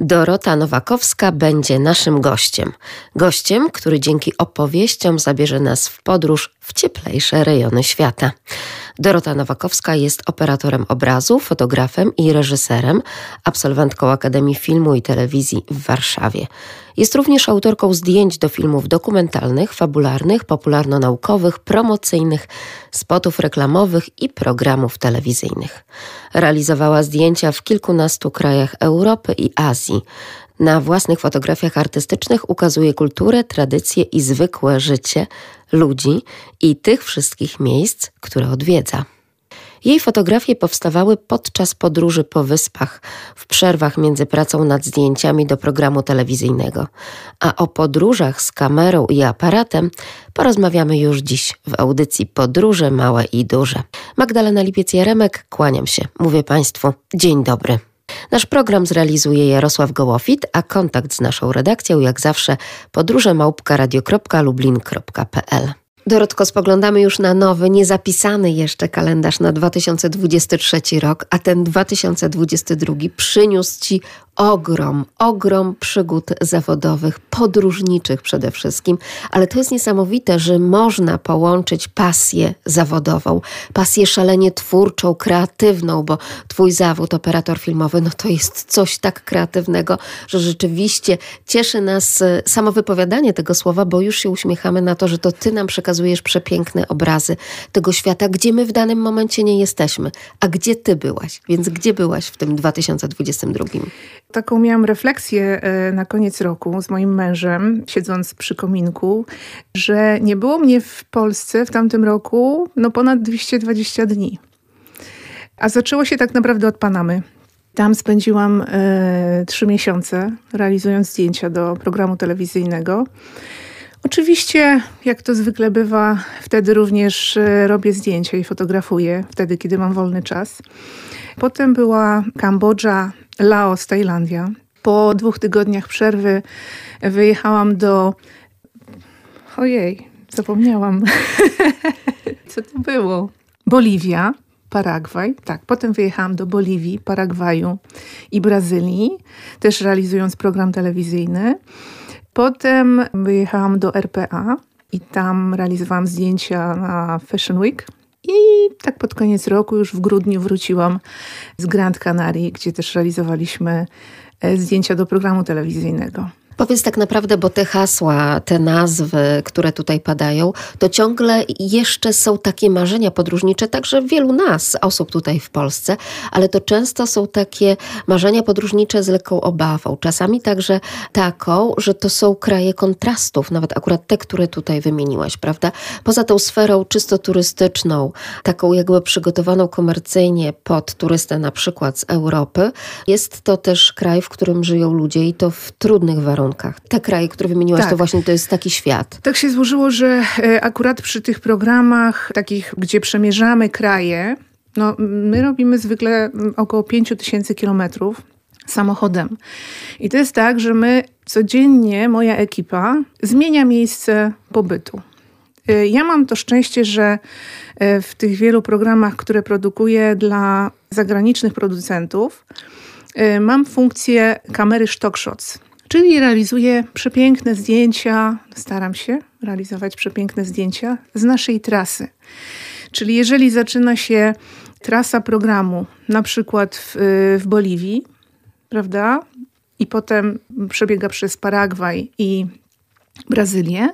Dorota Nowakowska będzie naszym gościem. Gościem, który dzięki opowieściom zabierze nas w podróż w cieplejsze rejony świata. Dorota Nowakowska jest operatorem obrazu, fotografem i reżyserem, absolwentką Akademii Filmu i Telewizji w Warszawie. Jest również autorką zdjęć do filmów dokumentalnych, fabularnych, popularnonaukowych, promocyjnych, spotów reklamowych i programów telewizyjnych. Realizowała zdjęcia w kilkunastu krajach Europy i Azji. Na własnych fotografiach artystycznych ukazuje kulturę, tradycje i zwykłe życie ludzi i tych wszystkich miejsc, które odwiedza. Jej fotografie powstawały podczas podróży po wyspach, w przerwach między pracą nad zdjęciami do programu telewizyjnego. A o podróżach z kamerą i aparatem porozmawiamy już dziś w audycji Podróże małe i duże. Magdalena Lipiec-Jaremek, kłaniam się. Mówię Państwu, dzień dobry. Nasz program zrealizuje Jarosław Gołofit, a kontakt z naszą redakcją jak zawsze podróże@radio.lublin.pl. Dorotko, spoglądamy już na nowy, niezapisany jeszcze kalendarz na 2023 rok, a ten 2022 przyniósł Ci ogrom przygód zawodowych, podróżniczych przede wszystkim, ale to jest niesamowite, że można połączyć pasję zawodową, pasję szalenie twórczą, kreatywną, bo Twój zawód, operator filmowy, no to jest coś tak kreatywnego, że rzeczywiście cieszy nas samo wypowiadanie tego słowa, bo już się uśmiechamy na to, że to Ty nam przekazujesz przepiękne obrazy tego świata, gdzie my w danym momencie nie jesteśmy, a gdzie Ty byłaś, więc gdzie byłaś w tym 2022? Taką miałam refleksję na koniec roku z moim mężem, siedząc przy kominku, że nie było mnie w Polsce w tamtym roku ponad 220 dni. A zaczęło się tak naprawdę od Panamy. Tam spędziłam 3 miesiące realizując zdjęcia do programu telewizyjnego. Oczywiście, jak to zwykle bywa, wtedy również robię zdjęcia i fotografuję, wtedy kiedy mam wolny czas. Potem była Kambodża, Laos, Tajlandia. Po 2 tygodniach przerwy wyjechałam do... Ojej, zapomniałam. Co to było? Boliwia, Paragwaj. Tak, potem wyjechałam do Boliwii, Paragwaju i Brazylii, też realizując program telewizyjny. Potem wyjechałam do RPA i tam realizowałam zdjęcia na Fashion Week. I tak pod koniec roku, już w grudniu, wróciłam z Gran Canarii, gdzie też realizowaliśmy zdjęcia do programu telewizyjnego. Powiedz tak naprawdę, bo te hasła, te nazwy, które tutaj padają, to ciągle jeszcze są takie marzenia podróżnicze, także wielu nas, osób tutaj w Polsce, ale to często są takie marzenia podróżnicze z lekką obawą, czasami także taką, że to są kraje kontrastów, nawet akurat te, które tutaj wymieniłaś, prawda? Poza tą sferą czysto turystyczną, taką jakby przygotowaną komercyjnie pod turystę na przykład z Europy, jest to też kraj, w którym żyją ludzie i to w trudnych warunkach. Te kraje, które wymieniłaś, tak. To właśnie to jest taki świat. Tak się złożyło, że akurat przy tych programach takich, gdzie przemierzamy kraje, my robimy zwykle około 5000 kilometrów samochodem. I to jest tak, że my codziennie, moja ekipa, zmienia miejsce pobytu. Ja mam to szczęście, że w tych wielu programach, które produkuję dla zagranicznych producentów, mam funkcję kamery stock shots. Czyli realizuję przepiękne zdjęcia, staram się realizować przepiękne zdjęcia z naszej trasy. Czyli jeżeli zaczyna się trasa programu, na przykład w Boliwii, prawda, i potem przebiega przez Paragwaj i Brazylię,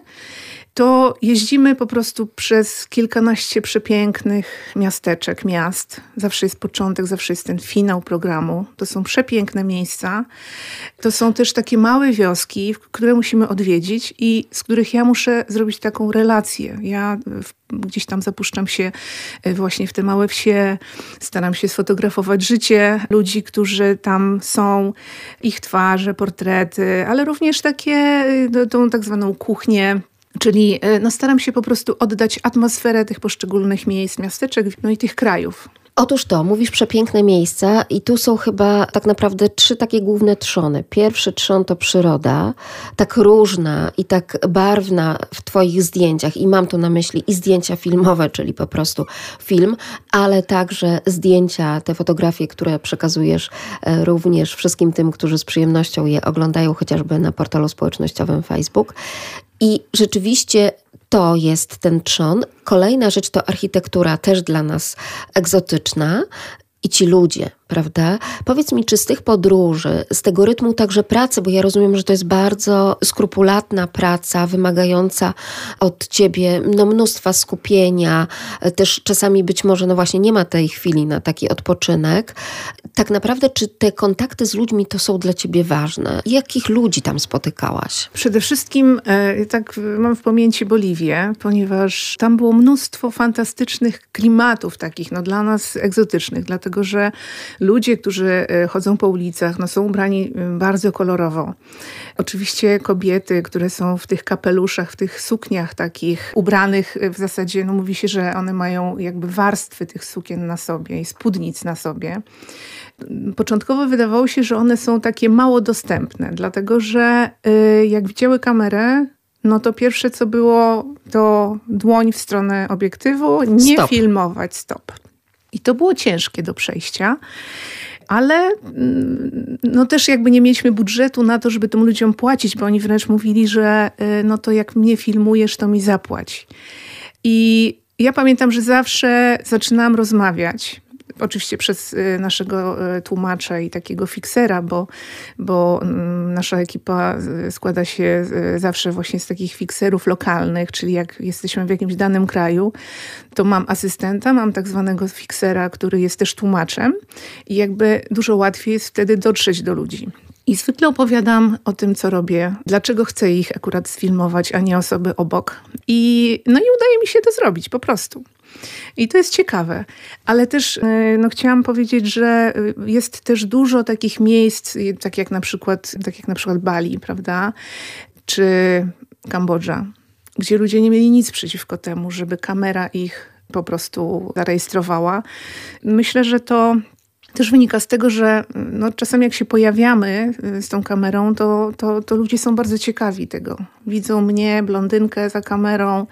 to jeździmy po prostu przez kilkanaście przepięknych miasteczek, miast. Zawsze jest początek, zawsze jest ten finał programu. To są przepiękne miejsca. To są też takie małe wioski, które musimy odwiedzić i z których ja muszę zrobić taką relację. Ja gdzieś tam zapuszczam się właśnie w te małe wsie. Staram się sfotografować życie ludzi, którzy tam są, ich twarze, portrety, ale również takie, tą tak zwaną kuchnię. Czyli staram się po prostu oddać atmosferę tych poszczególnych miejsc, miasteczek, i tych krajów. Otóż to, mówisz przepiękne miejsca i tu są chyba tak naprawdę trzy takie główne trzony. Pierwszy trzon to przyroda, tak różna i tak barwna w twoich zdjęciach i mam tu na myśli i zdjęcia filmowe, czyli po prostu film, ale także zdjęcia, te fotografie, które przekazujesz również wszystkim tym, którzy z przyjemnością je oglądają, chociażby na portalu społecznościowym Facebook. I rzeczywiście to jest ten trzon. Kolejna rzecz to architektura, też dla nas egzotyczna. I ci ludzie, prawda? Powiedz mi, czy z tych podróży, z tego rytmu także pracy, bo ja rozumiem, że to jest bardzo skrupulatna praca, wymagająca od ciebie mnóstwa skupienia, też czasami być może, no właśnie, nie ma tej chwili na taki odpoczynek. Tak naprawdę, czy te kontakty z ludźmi to są dla ciebie ważne? Jakich ludzi tam spotykałaś? Przede wszystkim, tak mam w pamięci Boliwię, ponieważ tam było mnóstwo fantastycznych klimatów takich, no dla nas egzotycznych, dlatego że ludzie, którzy chodzą po ulicach, no, są ubrani bardzo kolorowo. Oczywiście kobiety, które są w tych kapeluszach, w tych sukniach takich ubranych w zasadzie, no, mówi się, że one mają jakby warstwy tych sukien na sobie i spódnic na sobie. Początkowo wydawało się, że one są takie mało dostępne, dlatego że jak widziały kamerę, no to pierwsze co było, to dłoń w stronę obiektywu, nie stop. Filmować, stop. I to było ciężkie do przejścia, ale no też jakby nie mieliśmy budżetu na to, żeby tym ludziom płacić, bo oni wręcz mówili, że no to jak mnie filmujesz, to mi zapłać. I ja pamiętam, że zawsze zaczynałam rozmawiać. Oczywiście przez naszego tłumacza i takiego fiksera, bo nasza ekipa składa się zawsze właśnie z takich fikserów lokalnych, czyli jak jesteśmy w jakimś danym kraju, to mam asystenta, mam tak zwanego fiksera, który jest też tłumaczem i jakby dużo łatwiej jest wtedy dotrzeć do ludzi. I zwykle opowiadam o tym, co robię, dlaczego chcę ich akurat sfilmować, a nie osoby obok. I udaje mi się to zrobić po prostu. I to jest ciekawe, ale też no, chciałam powiedzieć, że jest też dużo takich miejsc, tak jak na przykład Bali, prawda, czy Kambodża, gdzie ludzie nie mieli nic przeciwko temu, żeby kamera ich po prostu zarejestrowała. Myślę, że to też wynika z tego, że no, czasami jak się pojawiamy z tą kamerą, to ludzie są bardzo ciekawi tego. Widzą mnie, blondynkę za kamerą,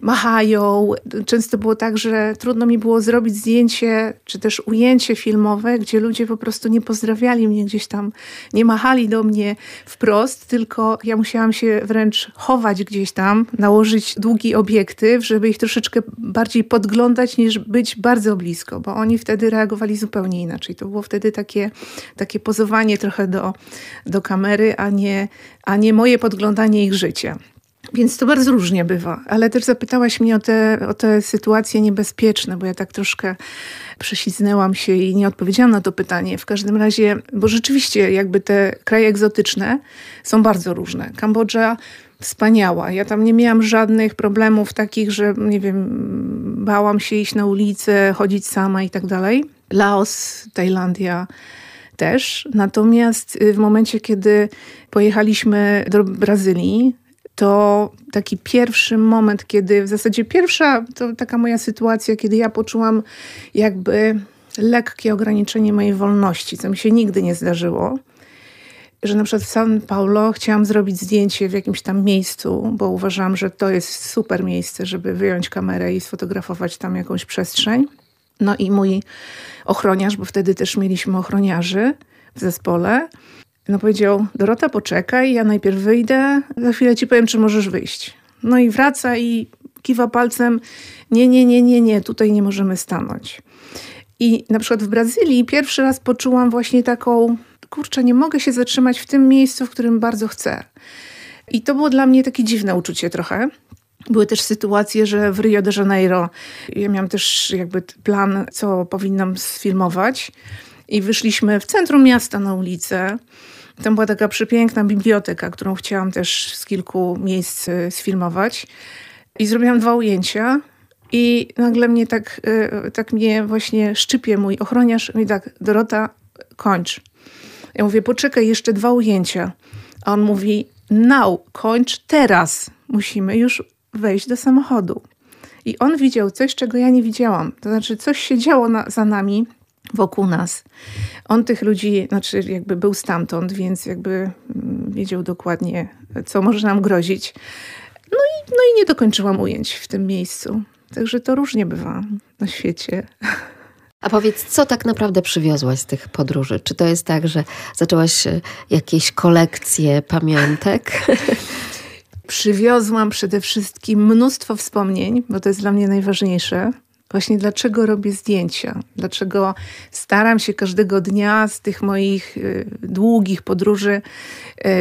machają. Często było tak, że trudno mi było zrobić zdjęcie, czy też ujęcie filmowe, gdzie ludzie po prostu nie pozdrawiali mnie gdzieś tam, nie machali do mnie wprost, tylko ja musiałam się wręcz chować gdzieś tam, nałożyć długi obiektyw, żeby ich troszeczkę bardziej podglądać niż być bardzo blisko, bo oni wtedy reagowali zupełnie inaczej. To było wtedy takie pozowanie trochę do kamery, a nie moje podglądanie ich życia. Więc to bardzo różnie bywa, ale też zapytałaś mnie o te sytuacje niebezpieczne, bo ja tak troszkę prześliznęłam się i nie odpowiedziałam na to pytanie. W każdym razie, bo rzeczywiście jakby te kraje egzotyczne są bardzo różne. Kambodża wspaniała. Ja tam nie miałam żadnych problemów takich, że nie wiem, bałam się iść na ulicę, chodzić sama i tak dalej. Laos, Tajlandia też. Natomiast w momencie, kiedy pojechaliśmy do Brazylii, to taki pierwszy moment, kiedy w zasadzie pierwsza, to taka moja sytuacja, kiedy ja poczułam jakby lekkie ograniczenie mojej wolności, co mi się nigdy nie zdarzyło, że na przykład w São Paulo chciałam zrobić zdjęcie w jakimś tam miejscu, bo uważam, że to jest super miejsce, żeby wyjąć kamerę i sfotografować tam jakąś przestrzeń. No i mój ochroniarz, bo wtedy też mieliśmy ochroniarzy w zespole, no powiedział, Dorota, poczekaj, ja najpierw wyjdę, za chwilę ci powiem, czy możesz wyjść. No i wraca i kiwa palcem, nie, tutaj nie możemy stanąć. I na przykład w Brazylii pierwszy raz poczułam właśnie taką, kurczę, nie mogę się zatrzymać w tym miejscu, w którym bardzo chcę. I to było dla mnie takie dziwne uczucie trochę. Były też sytuacje, że w Rio de Janeiro, ja miałam też jakby plan, co powinnam sfilmować. I wyszliśmy w centrum miasta na ulicę. Tam była taka przepiękna biblioteka, którą chciałam też z kilku miejsc sfilmować. I zrobiłam 2 ujęcia. I nagle mnie tak mnie właśnie szczypie mój ochroniarz. I tak, Dorota, kończ. Ja mówię, poczekaj, jeszcze 2 ujęcia. A on mówi, now, kończ teraz. Musimy już wejść do samochodu. I on widział coś, czego ja nie widziałam. To znaczy coś się działo za nami, wokół nas. On tych ludzi, znaczy jakby był stamtąd, więc jakby wiedział dokładnie, co może nam grozić. No i nie dokończyłam ujęć w tym miejscu. Także to różnie bywa na świecie. A powiedz, co tak naprawdę przywiozłaś z tych podróży? Czy to jest tak, że zaczęłaś jakieś kolekcje pamiątek? Przywiozłam przede wszystkim mnóstwo wspomnień, bo to jest dla mnie najważniejsze. Właśnie dlaczego robię zdjęcia, dlaczego staram się każdego dnia z tych moich długich podróży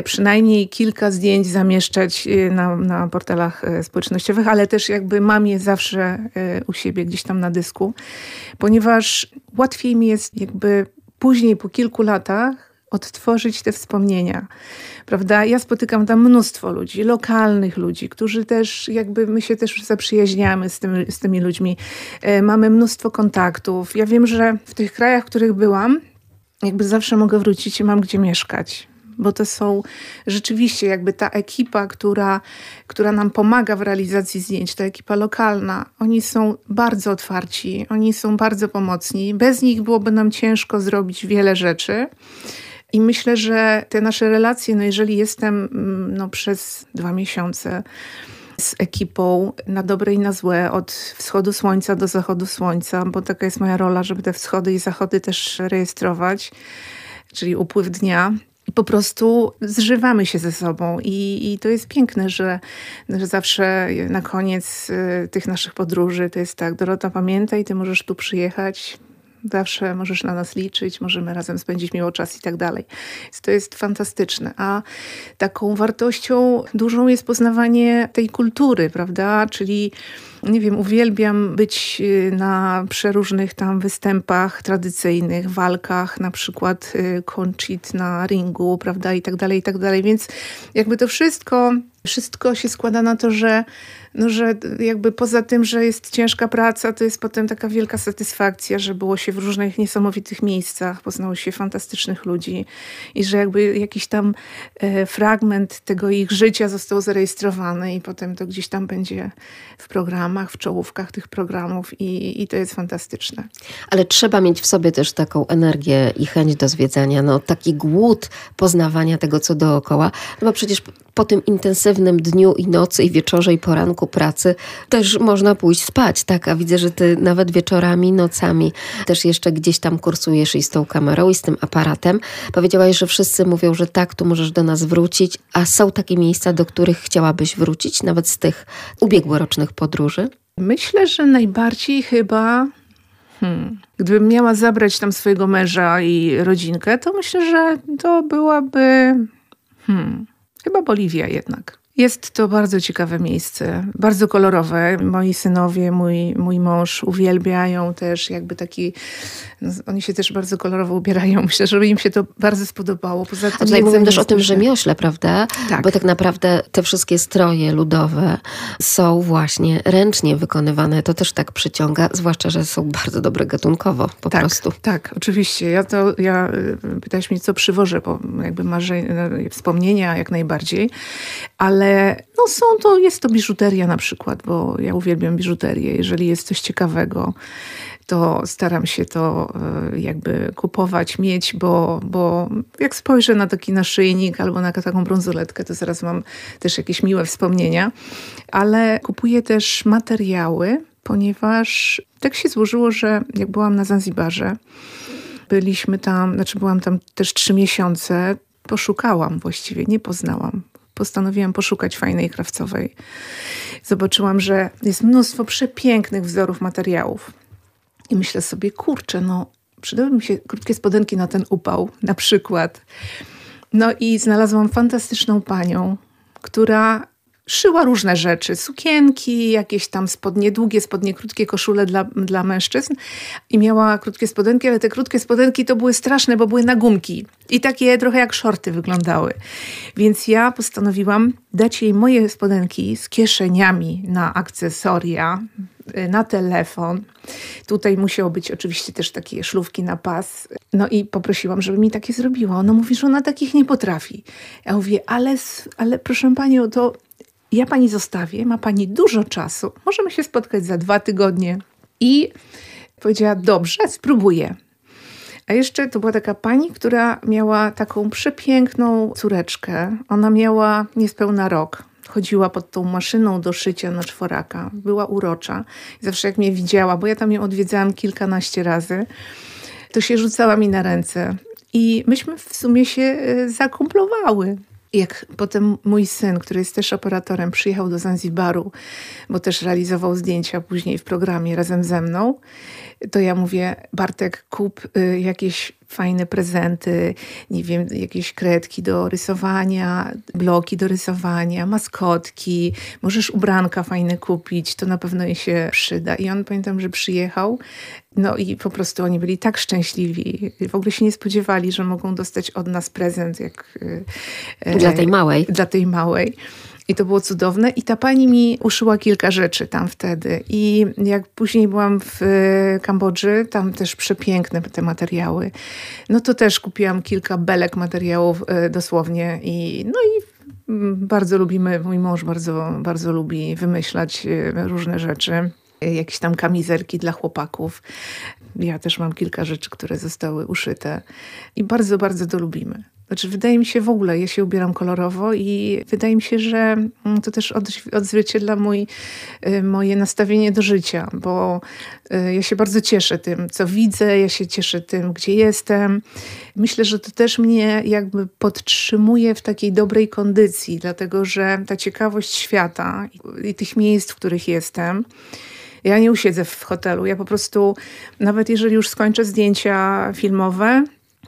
przynajmniej kilka zdjęć zamieszczać na portalach społecznościowych, ale też jakby mam je zawsze u siebie gdzieś tam na dysku, ponieważ łatwiej mi jest jakby później po kilku latach odtworzyć te wspomnienia, prawda? Ja spotykam tam mnóstwo ludzi, lokalnych ludzi, którzy też jakby, my się też zaprzyjaźniamy z tymi ludźmi. Mamy mnóstwo kontaktów. Ja wiem, że w tych krajach, w których byłam, jakby zawsze mogę wrócić i mam gdzie mieszkać. Bo to są rzeczywiście jakby ta ekipa, która nam pomaga w realizacji zdjęć, ta ekipa lokalna. Oni są bardzo otwarci, oni są bardzo pomocni. Bez nich byłoby nam ciężko zrobić wiele rzeczy. I myślę, że te nasze relacje, no jeżeli jestem przez 2 miesiące z ekipą na dobre i na złe, od wschodu słońca do zachodu słońca, bo taka jest moja rola, żeby te wschody i zachody też rejestrować, czyli upływ dnia. I po prostu zżywamy się ze sobą i to jest piękne, że zawsze na koniec tych naszych podróży to jest tak: Dorota, pamiętaj, ty możesz tu przyjechać, zawsze możesz na nas liczyć, możemy razem spędzić miło czas i tak dalej. To jest fantastyczne. A taką wartością dużą jest poznawanie tej kultury, prawda? Czyli, nie wiem, uwielbiam być na przeróżnych tam występach tradycyjnych, walkach, na przykład konchit na ringu, prawda? I tak dalej, i tak dalej. Więc jakby to wszystko się składa na to, że jakby poza tym, że jest ciężka praca, to jest potem taka wielka satysfakcja, że było się w różnych niesamowitych miejscach, poznało się fantastycznych ludzi i że jakby jakiś tam fragment tego ich życia został zarejestrowany i potem to gdzieś tam będzie w programach, w czołówkach tych programów i to jest fantastyczne. Ale trzeba mieć w sobie też taką energię i chęć do zwiedzania, taki głód poznawania tego, co dookoła, bo przecież po tym intensywnym dniu i nocy i wieczorze i poranku pracy też można pójść spać, tak? A widzę, że ty nawet wieczorami, nocami też jeszcze gdzieś tam kursujesz i z tą kamerą i z tym aparatem. Powiedziałaś, że wszyscy mówią, że tak, tu możesz do nas wrócić, a są takie miejsca, do których chciałabyś wrócić, nawet z tych ubiegłorocznych podróży? Myślę, że najbardziej chyba... Gdybym miała zabrać tam swojego męża i rodzinkę, to myślę, że to byłaby... Chyba Boliwia jednak. Jest to bardzo ciekawe miejsce, bardzo kolorowe. Moi synowie, mój mąż uwielbiają też jakby taki... oni się też bardzo kolorowo ubierają. Myślę, że im się to bardzo spodobało. Poza tym, a tutaj mówimy też o tym rzemiośle, prawda? Tak. Bo tak naprawdę te wszystkie stroje ludowe są właśnie ręcznie wykonywane. To też tak przyciąga, zwłaszcza, że są bardzo dobre gatunkowo po prostu. Tak, oczywiście. Ja pytałaś mnie, co przywożę, bo jakby marzenia, wspomnienia jak najbardziej, ale jest to biżuteria na przykład, bo ja uwielbiam biżuterię. Jeżeli jest coś ciekawego, to staram się to jakby kupować, mieć, bo jak spojrzę na taki naszyjnik albo na taką brązoletkę, to zaraz mam też jakieś miłe wspomnienia. Ale kupuję też materiały, ponieważ tak się złożyło, że jak byłam na Zanzibarze, byłam tam też 3 miesiące, poszukałam właściwie, nie poznałam. Postanowiłam poszukać fajnej krawcowej. Zobaczyłam, że jest mnóstwo przepięknych wzorów materiałów. I myślę sobie, kurczę, przydały mi się krótkie spodenki na ten upał, na przykład. I znalazłam fantastyczną panią, która szyła różne rzeczy. Sukienki, jakieś tam spodnie długie, spodnie krótkie, koszule dla mężczyzn. I miała krótkie spodenki, ale te krótkie spodenki to były straszne, bo były na gumki. I takie trochę jak szorty wyglądały. Więc ja postanowiłam dać jej moje spodenki z kieszeniami na akcesoria, na telefon. Tutaj musiało być oczywiście też takie szlówki na pas. I poprosiłam, żeby mi takie zrobiła. Ona mówi, że ona takich nie potrafi. Ja mówię, ale proszę panią, to... Ja pani zostawię, ma pani dużo czasu, możemy się spotkać za 2 tygodnie. I powiedziała, dobrze, spróbuję. A jeszcze to była taka pani, która miała taką przepiękną córeczkę. Ona miała niespełna rok. Chodziła pod tą maszyną do szycia na czworaka. Była urocza. I zawsze jak mnie widziała, bo ja tam ją odwiedzałam kilkanaście razy, to się rzucała mi na ręce. I myśmy w sumie się zakumplowały. Jak potem mój syn, który jest też operatorem, przyjechał do Zanzibaru, bo też realizował zdjęcia później w programie razem ze mną, to ja mówię, Bartek, kup jakieś fajne prezenty, nie wiem, jakieś kredki do rysowania, bloki do rysowania, maskotki, możesz ubranka fajne kupić, to na pewno jej się przyda. I on, pamiętam, że przyjechał, no i po prostu oni byli tak szczęśliwi, w ogóle się nie spodziewali, że mogą dostać od nas prezent jak dla tej małej. I to było cudowne. I ta pani mi uszyła kilka rzeczy tam wtedy. I jak później byłam w Kambodży, tam też przepiękne te materiały. No to też kupiłam kilka belek materiałów dosłownie. I bardzo lubimy, mój mąż bardzo lubi wymyślać różne rzeczy. Jakieś tam kamizelki dla chłopaków. Ja też mam kilka rzeczy, które zostały uszyte. I bardzo to lubimy. Znaczy, wydaje mi się w ogóle, ja się ubieram kolorowo i wydaje mi się, że to też odzwierciedla moje nastawienie do życia, bo ja się bardzo cieszę tym, co widzę, ja się cieszę tym, gdzie jestem. Myślę, że to też mnie jakby podtrzymuje w takiej dobrej kondycji, dlatego że ta ciekawość świata i tych miejsc, w których jestem, ja nie usiedzę w hotelu, ja po prostu, nawet jeżeli już skończę zdjęcia filmowe,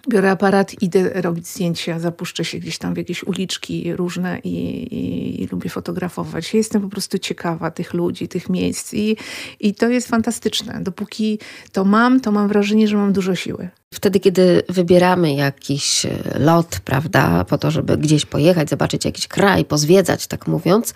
biorę aparat, idę robić zdjęcia, zapuszczę się gdzieś tam w jakieś uliczki różne i lubię fotografować. Ja jestem po prostu ciekawa tych ludzi, tych miejsc i to jest fantastyczne. Dopóki to mam wrażenie, że mam dużo siły. Wtedy, kiedy wybieramy jakiś lot, prawda, po to, żeby gdzieś pojechać, zobaczyć jakiś kraj, pozwiedzać, tak mówiąc,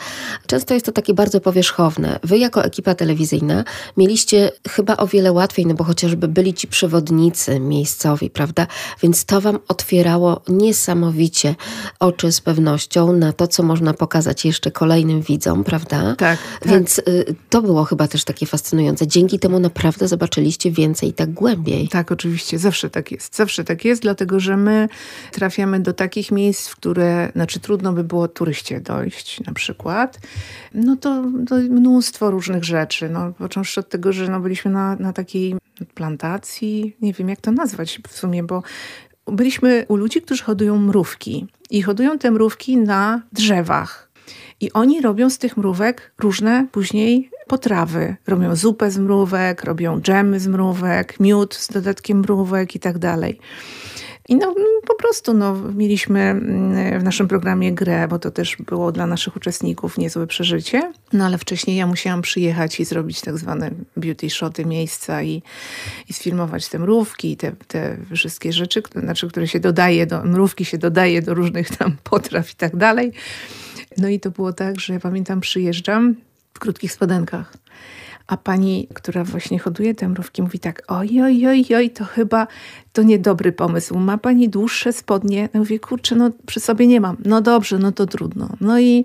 często jest to takie bardzo powierzchowne. Wy jako ekipa telewizyjna mieliście chyba o wiele łatwiej, no bo chociażby byli ci przewodnicy miejscowi, prawda, więc to wam otwierało niesamowicie oczy z pewnością na to, co można pokazać jeszcze kolejnym widzom, prawda? Tak. Więc to było chyba też takie fascynujące. Dzięki temu naprawdę zobaczyliście więcej i tak głębiej. Tak, oczywiście. Zawsze tak jest, dlatego że my trafiamy do takich miejsc, w które, znaczy trudno by było turyście dojść na przykład, no to mnóstwo różnych rzeczy, no począwszy od tego, że no, byliśmy na takiej plantacji, nie wiem jak to nazwać w sumie, bo byliśmy u ludzi, którzy hodują mrówki i hodują te mrówki na drzewach i oni robią z tych mrówek różne później potrawy. Robią zupę z mrówek, robią dżemy z mrówek, miód z dodatkiem mrówek i tak dalej. I no po prostu mieliśmy w naszym programie grę, bo to też było dla naszych uczestników niezłe przeżycie. No ale wcześniej ja musiałam przyjechać i zrobić tak zwane beauty shoty miejsca i sfilmować te mrówki i te wszystkie rzeczy, które się dodaje do różnych tam potraw i tak dalej. No i to było tak, że ja pamiętam, przyjeżdżam w krótkich spodenkach. A pani, która właśnie hoduje te mrówki, mówi tak, oj, to chyba to niedobry pomysł. Ma pani dłuższe spodnie? Ja mówię, kurczę, przy sobie nie mam. No dobrze, to trudno. No i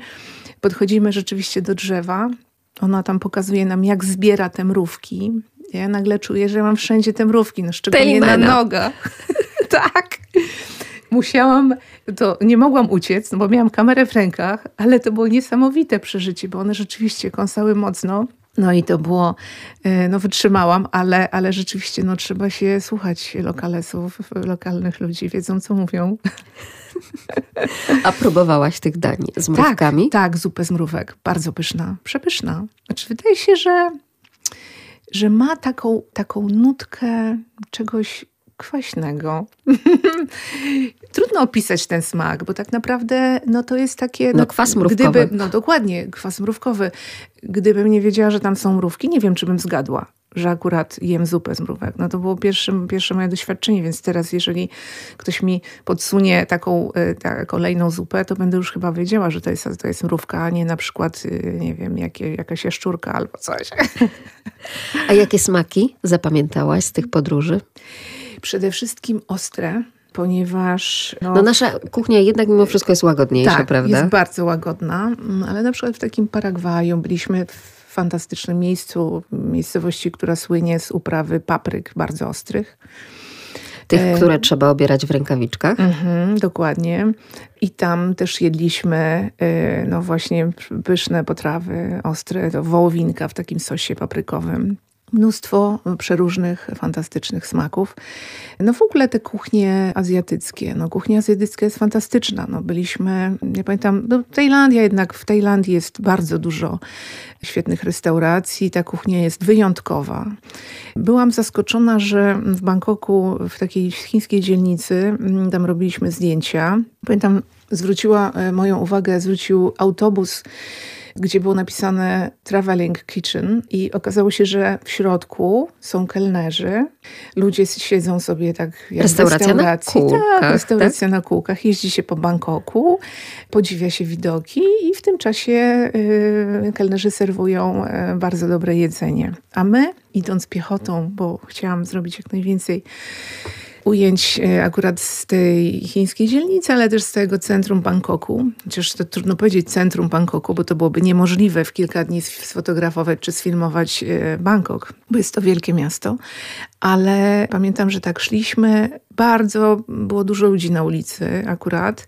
podchodzimy rzeczywiście do drzewa. Ona tam pokazuje nam, jak zbiera te mrówki. Ja nagle czuję, że mam wszędzie te mrówki, szczególnie na nogach. Tak. Musiałam, to nie mogłam uciec, bo miałam kamerę w rękach, ale to było niesamowite przeżycie, bo one rzeczywiście kąsały mocno. No i to było, wytrzymałam, ale rzeczywiście trzeba się słuchać lokalnych ludzi, wiedzą co mówią. A próbowałaś tych dań z mrówkami? Tak, zupę z mrówek, bardzo pyszna, przepyszna. Znaczy wydaje się, że ma taką nutkę czegoś kwaśnego. Trudno opisać ten smak, bo tak naprawdę to jest takie... kwas mrówkowy. Dokładnie, kwas mrówkowy. Gdybym nie wiedziała, że tam są mrówki, nie wiem, czy bym zgadła, że akurat jem zupę z mrówek. To było pierwsze moje doświadczenie, więc teraz jeżeli ktoś mi podsunie taką kolejną zupę, to będę już chyba wiedziała, że to jest mrówka, a nie na przykład, nie wiem, jakaś jaszczurka albo coś. A jakie smaki zapamiętałaś z tych podróży? Przede wszystkim ostre, ponieważ... No nasza kuchnia jednak mimo wszystko jest łagodniejsza, tak, prawda? Tak, jest bardzo łagodna, ale na przykład w takim Paragwaju byliśmy w fantastycznym miejscu, miejscowości, która słynie z uprawy papryk bardzo ostrych. Tych, które trzeba obierać w rękawiczkach. Dokładnie. I tam też jedliśmy no właśnie pyszne potrawy ostre, to wołowinka w takim sosie paprykowym. Mnóstwo przeróżnych, fantastycznych smaków. No w ogóle te kuchnie azjatyckie. No kuchnia azjatycka jest fantastyczna. No byliśmy, nie pamiętam, no Tajlandia jednak. W Tajlandii jest bardzo dużo świetnych restauracji. Ta kuchnia jest wyjątkowa. Byłam zaskoczona, że w Bangkoku, w takiej chińskiej dzielnicy, tam robiliśmy zdjęcia. Pamiętam, zwrócił moją uwagę autobus, gdzie było napisane Travelling Kitchen i okazało się, że w środku są kelnerzy, ludzie siedzą sobie tak jak restauracja na kółkach, jeździ się po Bangkoku, podziwia się widoki i w tym czasie kelnerzy serwują bardzo dobre jedzenie. A my, idąc piechotą, bo chciałam zrobić jak najwięcej ujęć akurat z tej chińskiej dzielnicy, ale też z tego centrum Bangkoku. Chociaż to trudno powiedzieć centrum Bangkoku, bo to byłoby niemożliwe w kilka dni sfotografować czy sfilmować Bangkok, bo jest to wielkie miasto. Ale pamiętam, że tak szliśmy. Było dużo ludzi na ulicy akurat.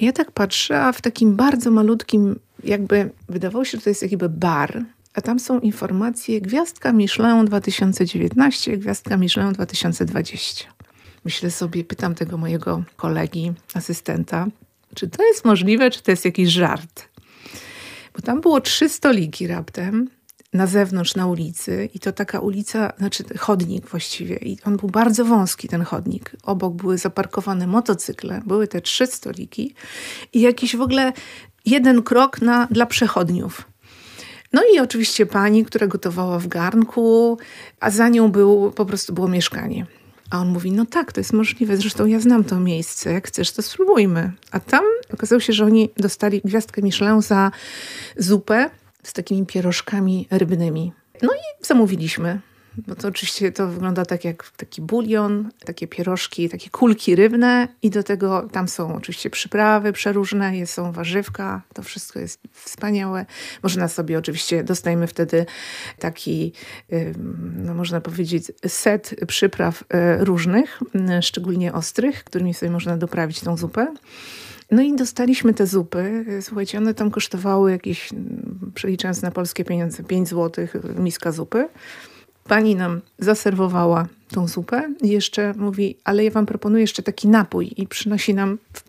Ja tak patrzę, a w takim bardzo malutkim, jakby wydawało się, że to jest jakby bar, a tam są informacje gwiazdka Michelin 2019, gwiazdka Michelin 2020. Myślę sobie, pytam tego mojego kolegi, asystenta, czy to jest możliwe, czy to jest jakiś żart. Bo tam było 3 stoliki raptem na zewnątrz, na ulicy i to taka ulica, znaczy chodnik właściwie i on był bardzo wąski, ten chodnik. Obok były zaparkowane motocykle, były te 3 stoliki i jakiś w ogóle jeden krok dla przechodniów. No i oczywiście pani, która gotowała w garnku, a za nią było mieszkanie. A on mówi, no tak, to jest możliwe, zresztą ja znam to miejsce, jak chcesz, to spróbujmy. A tam okazało się, że oni dostali gwiazdkę Michelin za zupę z takimi pierożkami rybnymi. No i zamówiliśmy, bo to oczywiście to wygląda tak jak taki bulion, takie pierożki, takie kulki rybne i do tego tam są oczywiście przyprawy przeróżne, są warzywka, to wszystko jest wspaniałe. Można sobie oczywiście, dostajemy wtedy taki, no można powiedzieć, set przypraw różnych, szczególnie ostrych, którymi sobie można doprawić tą zupę. No i dostaliśmy te zupy. Słuchajcie, one tam kosztowały jakieś, przeliczając na polskie pieniądze, 5 zł miska zupy. Pani nam zaserwowała tą zupę i jeszcze mówi, ale ja wam proponuję jeszcze taki napój i przynosi nam w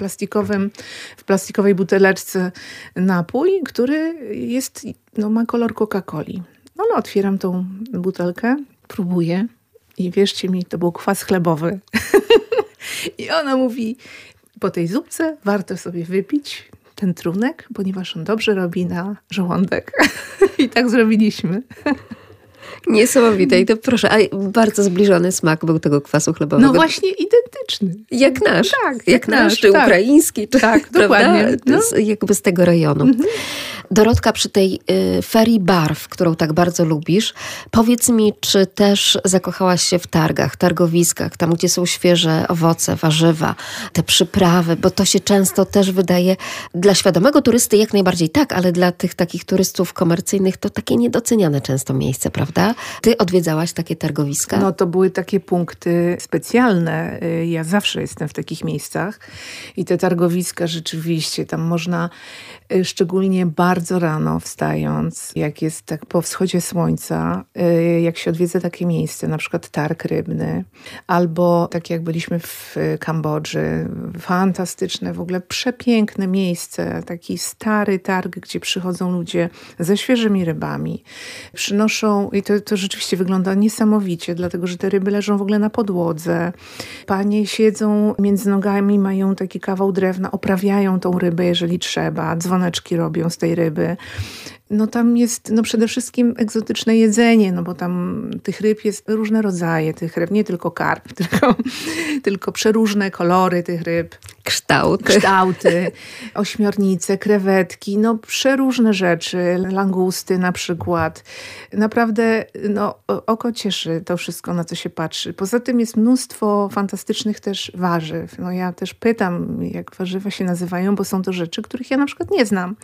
plastikowej buteleczce napój, który jest, no, ma kolor Coca-Coli. No ale otwieram tą butelkę, próbuję i wierzcie mi, to był kwas chlebowy. I ona mówi, po tej zupce warto sobie wypić ten trunek, ponieważ on dobrze robi na żołądek. I tak zrobiliśmy. Niesamowite. I to proszę, a bardzo zbliżony smak był tego kwasu chlebowego. No właśnie identyczny. Jak nasz. Tak, jak nasz, czy tak. Ukraiński, czy tak, dokładnie. No. Jakby z tego rejonu. Mhm. Dorotka, przy tej ferii barw, którą tak bardzo lubisz, powiedz mi, czy też zakochałaś się w targach, targowiskach, tam gdzie są świeże owoce, warzywa, te przyprawy, bo to się często też wydaje dla świadomego turysty jak najbardziej tak, ale dla tych takich turystów komercyjnych to takie niedoceniane często miejsce, prawda? Ty odwiedzałaś takie targowiska? No to były takie punkty specjalne. Ja zawsze jestem w takich miejscach i te targowiska rzeczywiście, tam można szczególnie bardzo rano wstając, jak jest tak po wschodzie słońca, jak się odwiedza takie miejsce, na przykład targ rybny, albo tak jak byliśmy w Kambodży, fantastyczne, w ogóle przepiękne miejsce, taki stary targ, gdzie przychodzą ludzie ze świeżymi rybami, przynoszą i to rzeczywiście wygląda niesamowicie, dlatego że te ryby leżą w ogóle na podłodze. Panie siedzą między nogami, mają taki kawał drewna, oprawiają tą rybę, jeżeli trzeba. Dzwoneczki robią z tej ryby. No tam jest przede wszystkim egzotyczne jedzenie, no bo tam tych ryb jest różne rodzaje, tych ryb, nie tylko karp, tylko przeróżne kolory tych ryb. Kształty. Kształty, ośmiornice, krewetki, no przeróżne rzeczy, langusty na przykład. Naprawdę no, oko cieszy to wszystko, na co się patrzy. Poza tym jest mnóstwo fantastycznych też warzyw. No, ja też pytam, jak warzywa się nazywają, bo są to rzeczy, których ja na przykład nie znam.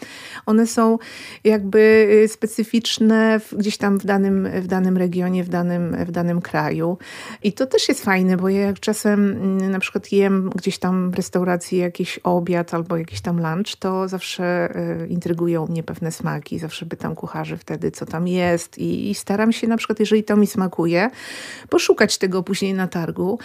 One są jakby specyficzne gdzieś tam w danym regionie, w danym kraju. I to też jest fajne, bo ja jak czasem na przykład jem gdzieś tam w restauracji jakiś obiad albo jakiś tam lunch, to zawsze intrygują mnie pewne smaki. Zawsze pytam kucharzy wtedy, co tam jest. I staram się na przykład, jeżeli to mi smakuje, poszukać tego później na targu.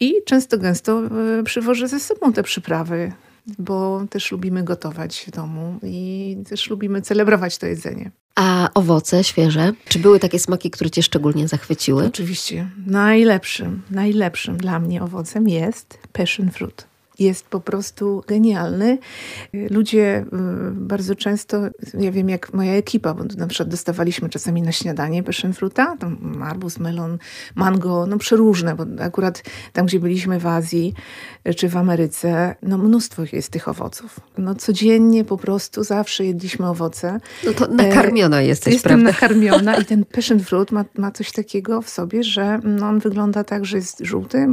I często gęsto przywożę ze sobą te przyprawy, bo też lubimy gotować w domu i też lubimy celebrować to jedzenie. A owoce świeże? Czy były takie smaki, które cię szczególnie zachwyciły? Oczywiście. Najlepszym dla mnie owocem jest passion fruit. Jest po prostu genialny. Ludzie bardzo często, ja wiem jak moja ekipa, bo na przykład dostawaliśmy czasami na śniadanie passion fruita, tam arbuz, melon, mango, no przeróżne, bo akurat tam gdzie byliśmy w Azji czy w Ameryce, no mnóstwo jest tych owoców. No codziennie po prostu zawsze jedliśmy owoce. No to nakarmiona jesteś, prawda? Jestem nakarmiona i ten passion fruit ma coś takiego w sobie, że no, on wygląda tak, że jest żółty,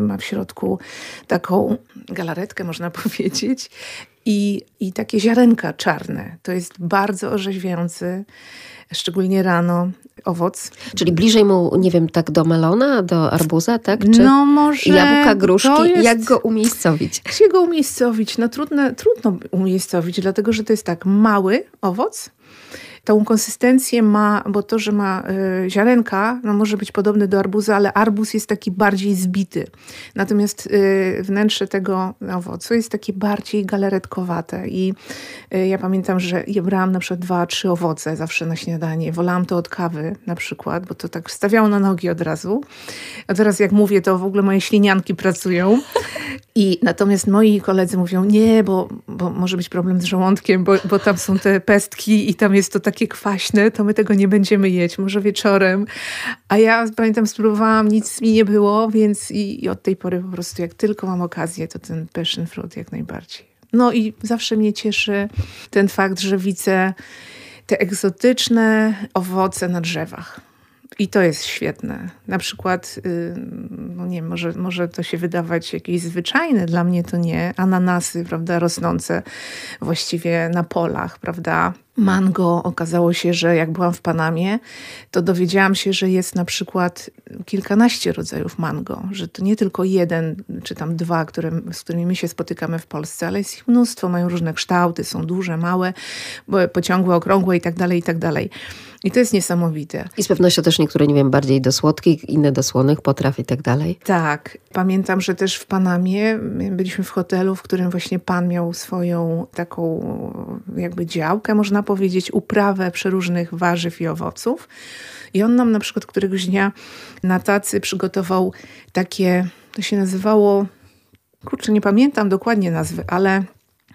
ma w środku taką galaretkę, można powiedzieć, i takie ziarenka czarne. To jest bardzo orzeźwiający, szczególnie rano, owoc. Czyli bliżej mu, nie wiem, tak do melona, do arbuza, tak? Czy no może jabłka, gruszki? Jest... Jak go umiejscowić? Jak go umiejscowić? No trudno umiejscowić, dlatego że to jest tak mały owoc. Tą konsystencję ma, bo to, że ma ziarenka, no może być podobny do arbuza, ale arbuz jest taki bardziej zbity. Natomiast wnętrze tego owocu jest takie bardziej galaretkowate. I ja pamiętam, że ja brałam na przykład 2-3 owoce zawsze na śniadanie. Wolałam to od kawy na przykład, bo to tak stawiało na nogi od razu. A teraz jak mówię, to w ogóle moje ślinianki pracują. I natomiast moi koledzy mówią, nie, bo może być problem z żołądkiem, bo tam są te pestki i tam jest to takie kwaśne, to my tego nie będziemy jeść, może wieczorem. A ja pamiętam, spróbowałam, nic mi nie było, więc i od tej pory po prostu jak tylko mam okazję, to ten passion fruit jak najbardziej. No i zawsze mnie cieszy ten fakt, że widzę te egzotyczne owoce na drzewach. I to jest świetne. Na przykład, no nie, może to się wydawać jakieś zwyczajne, dla mnie to nie. Ananasy, prawda, rosnące właściwie na polach, prawda. Mango, okazało się, że jak byłam w Panamie, to dowiedziałam się, że jest na przykład kilkanaście rodzajów mango, że to nie tylko jeden czy tam 2, z którymi my się spotykamy w Polsce, ale jest ich mnóstwo, mają różne kształty, są duże, małe, pociągłe, okrągłe i tak dalej, i tak dalej. I to jest niesamowite. I z pewnością też niektóre, nie wiem, bardziej do słodkich, inne do słonych potraw i tak dalej. Tak. Pamiętam, że też w Panamie byliśmy w hotelu, w którym właśnie pan miał swoją taką jakby działkę, można powiedzieć, uprawę przeróżnych warzyw i owoców. I on nam na przykład któregoś dnia na tacy przygotował takie, to się nazywało, kurczę, nie pamiętam dokładnie nazwy, ale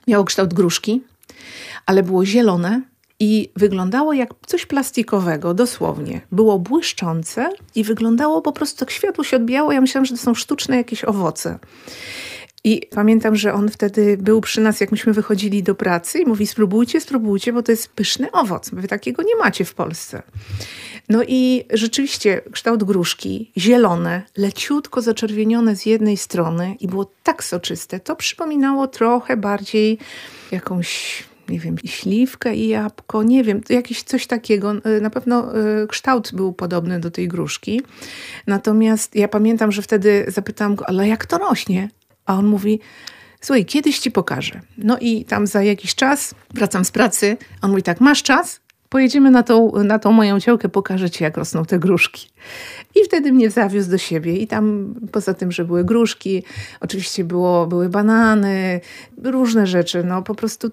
miało kształt gruszki, ale było zielone. I wyglądało jak coś plastikowego, dosłownie. Było błyszczące i wyglądało po prostu, jak światło się odbijało. Ja myślałam, że to są sztuczne jakieś owoce. I pamiętam, że on wtedy był przy nas, jak myśmy wychodzili do pracy i mówi, spróbujcie, bo to jest pyszny owoc. Wy takiego nie macie w Polsce. No i rzeczywiście kształt gruszki, zielone, leciutko zaczerwienione z jednej strony i było tak soczyste. To przypominało trochę bardziej jakąś... nie wiem, i śliwkę, i jabłko, nie wiem, jakieś coś takiego. Na pewno kształt był podobny do tej gruszki. Natomiast ja pamiętam, że wtedy zapytałam go, ale jak to rośnie? A on mówi, słuchaj, kiedyś ci pokażę. No i tam za jakiś czas wracam z pracy. On mówi tak, masz czas? Pojedziemy na tą moją działkę, pokażę ci, jak rosną te gruszki. I wtedy mnie zawiózł do siebie. I tam, poza tym, że były gruszki, oczywiście były banany, różne rzeczy. No po prostu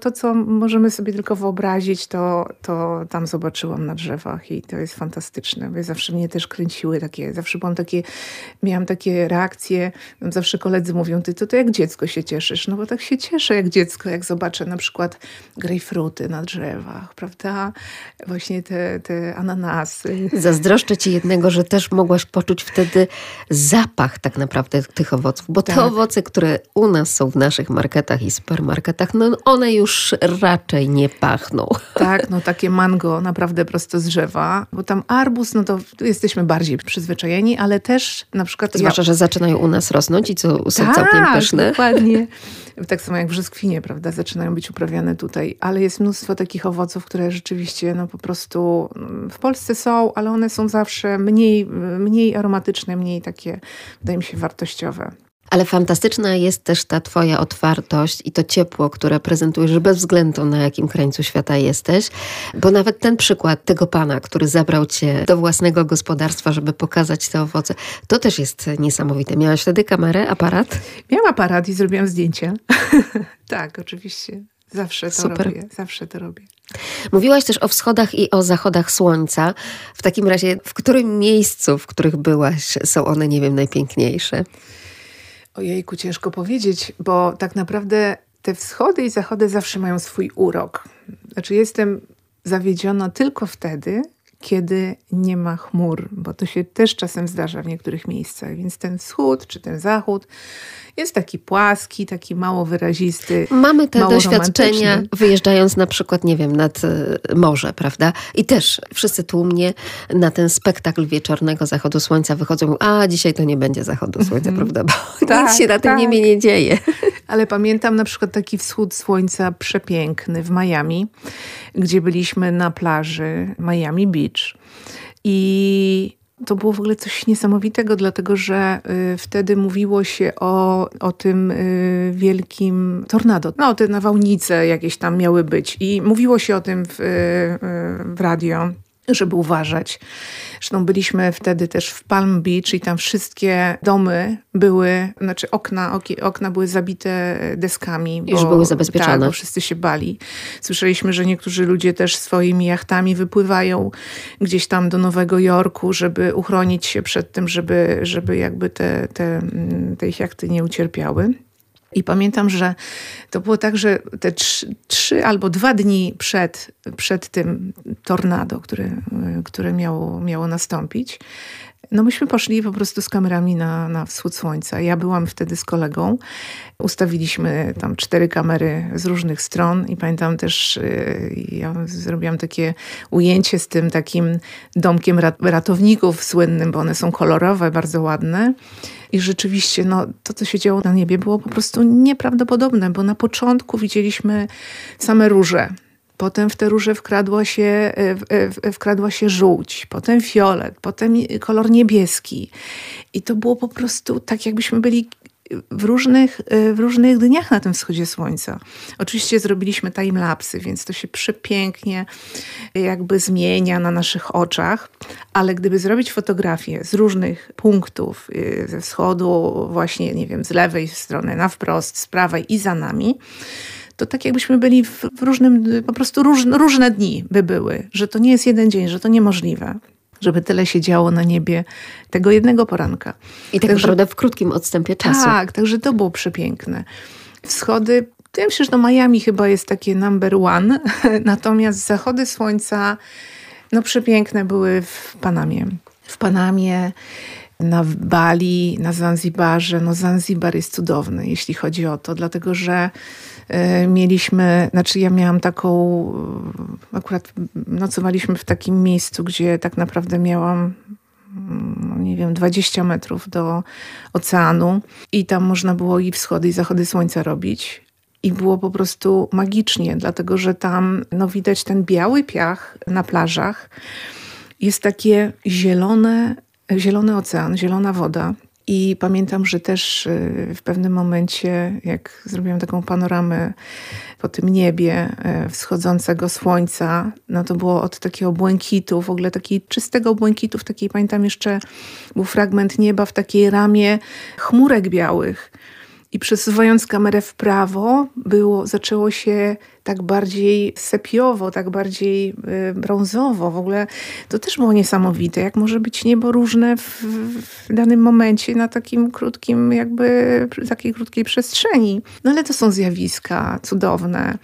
to, co możemy sobie tylko wyobrazić, to tam zobaczyłam na drzewach i to jest fantastyczne. Bo zawsze mnie też kręciły takie, zawsze miałam takie reakcje. Zawsze koledzy mówią, ty to jak dziecko się cieszysz. No bo tak się cieszę jak dziecko, jak zobaczę na przykład grejpfruty na drzewach, prawda? lata, właśnie te ananasy. Zazdroszczę ci jednego, że też mogłaś poczuć wtedy zapach tak naprawdę tych owoców, bo tak. Te owoce, które u nas są w naszych marketach i supermarketach, no one już raczej nie pachną. Tak, no takie mango naprawdę prosto z drzewa, bo tam arbuz, no to jesteśmy bardziej przyzwyczajeni, ale też na przykład... Zwłaszcza, że zaczynają u nas rosnąć i co, są całkiem pyszne. Dokładnie. Tak samo jak brzoskwinie, prawda, zaczynają być uprawiane tutaj, ale jest mnóstwo takich owoców, które rzeczywiście no po prostu w Polsce są, ale one są zawsze mniej aromatyczne, mniej takie, wydaje mi się, wartościowe. Ale fantastyczna jest też ta twoja otwartość i to ciepło, które prezentujesz bez względu na jakim krańcu świata jesteś, bo nawet ten przykład tego pana, który zabrał cię do własnego gospodarstwa, żeby pokazać te owoce, to też jest niesamowite. Miałaś wtedy kamerę, aparat? Miałam aparat i zrobiłam zdjęcia. Tak, oczywiście. Zawsze to robię. Mówiłaś też o wschodach i o zachodach słońca. W takim razie, w którym miejscu, w których byłaś, są one, nie wiem, najpiękniejsze? Ojejku, ciężko powiedzieć, bo tak naprawdę te wschody i zachody zawsze mają swój urok. Znaczy jestem zawiedziona tylko wtedy, kiedy nie ma chmur, bo to się też czasem zdarza w niektórych miejscach. Więc ten wschód czy ten zachód jest taki płaski, taki mało wyrazisty. Mamy te doświadczenia wyjeżdżając na przykład, nie wiem, nad morze, prawda? I też wszyscy tłumnie na ten spektakl wieczornego zachodu słońca wychodzą, a dzisiaj to nie będzie zachodu słońca, prawda? Bo tak, nic się na tym niebie nie dzieje. Ale pamiętam na przykład taki wschód słońca przepiękny w Miami, gdzie byliśmy na plaży Miami Beach. I to było w ogóle coś niesamowitego, dlatego że wtedy mówiło się o tym wielkim tornado. No, te nawałnice jakieś tam miały być. I mówiło się o tym w radio, żeby uważać. Zresztą byliśmy wtedy też w Palm Beach i tam wszystkie domy były, znaczy okna były zabite deskami. Już były zabezpieczone. Tak, bo wszyscy się bali. Słyszeliśmy, że niektórzy ludzie też swoimi jachtami wypływają gdzieś tam do Nowego Jorku, żeby uchronić się przed tym, żeby jakby te ich jachty nie ucierpiały. I pamiętam, że to było tak, że te 3 albo 2 dni przed tym tornado, które miało nastąpić, no myśmy poszli po prostu z kamerami na wschód słońca. Ja byłam wtedy z kolegą. Ustawiliśmy tam 4 kamery z różnych stron i pamiętam też, ja zrobiłam takie ujęcie z tym takim domkiem ratowników słynnym, bo one są kolorowe, bardzo ładne. I rzeczywiście no, to, co się działo na niebie, było po prostu nieprawdopodobne, bo na początku widzieliśmy same róże. Potem w te róże wkradła się żółć, potem fiolet, potem kolor niebieski. I to było po prostu tak, jakbyśmy byli w różnych dniach na tym wschodzie słońca. Oczywiście zrobiliśmy timelapsy, więc to się przepięknie jakby zmienia na naszych oczach, ale gdyby zrobić fotografię z różnych punktów, ze wschodu, właśnie, nie wiem, z lewej strony na wprost, z prawej i za nami, to tak jakbyśmy byli w różnym, po prostu różne dni by były, że to nie jest jeden dzień, że to niemożliwe, żeby tyle się działo na niebie tego jednego poranka. I tak naprawdę w krótkim odstępie czasu. Tak, także to było przepiękne. Wschody, ja myślę, że Miami chyba jest takie number 1, natomiast zachody słońca, no przepiękne były w Panamie. W Panamie, na Bali, na Zanzibarze. No Zanzibar jest cudowny, jeśli chodzi o to, dlatego że ja miałam taką, akurat nocowaliśmy w takim miejscu, gdzie tak naprawdę miałam, nie wiem, 20 metrów do oceanu i tam można było i wschody, i zachody słońca robić. I było po prostu magicznie, dlatego że tam no, widać ten biały piach na plażach. Jest takie zielony ocean, zielona woda. I pamiętam, że też w pewnym momencie, jak zrobiłam taką panoramę po tym niebie wschodzącego słońca, no to było od takiego błękitu, w ogóle takiej czystego błękitu, w takiej, pamiętam jeszcze, był fragment nieba w takiej ramie chmurek białych. i przesuwając kamerę w prawo zaczęło się tak bardziej sepiowo, tak bardziej brązowo. W ogóle to też było niesamowite, jak może być niebo różne w danym momencie na takim krótkim, jakby takiej krótkiej przestrzeni. No ale to są zjawiska cudowne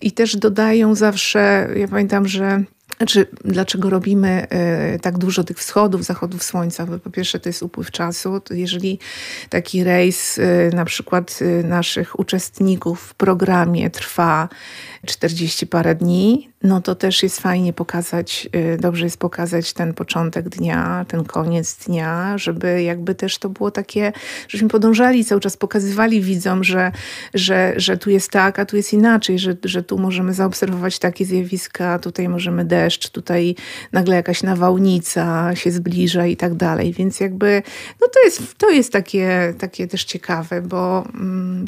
i też dodają zawsze, ja pamiętam, że dlaczego robimy tak dużo tych wschodów, zachodów słońca? Bo po pierwsze to jest upływ czasu. To jeżeli taki rejs na przykład naszych uczestników w programie trwa 40 parę dni, no to też jest fajnie pokazać, dobrze jest pokazać ten początek dnia, ten koniec dnia, żeby jakby też to było takie, żebyśmy podążali cały czas, pokazywali widzom, że tu jest tak, a tu jest inaczej, że tu możemy zaobserwować takie zjawiska, tutaj możemy deszcz, tutaj nagle jakaś nawałnica się zbliża i tak dalej, więc jakby no to jest takie też ciekawe, bo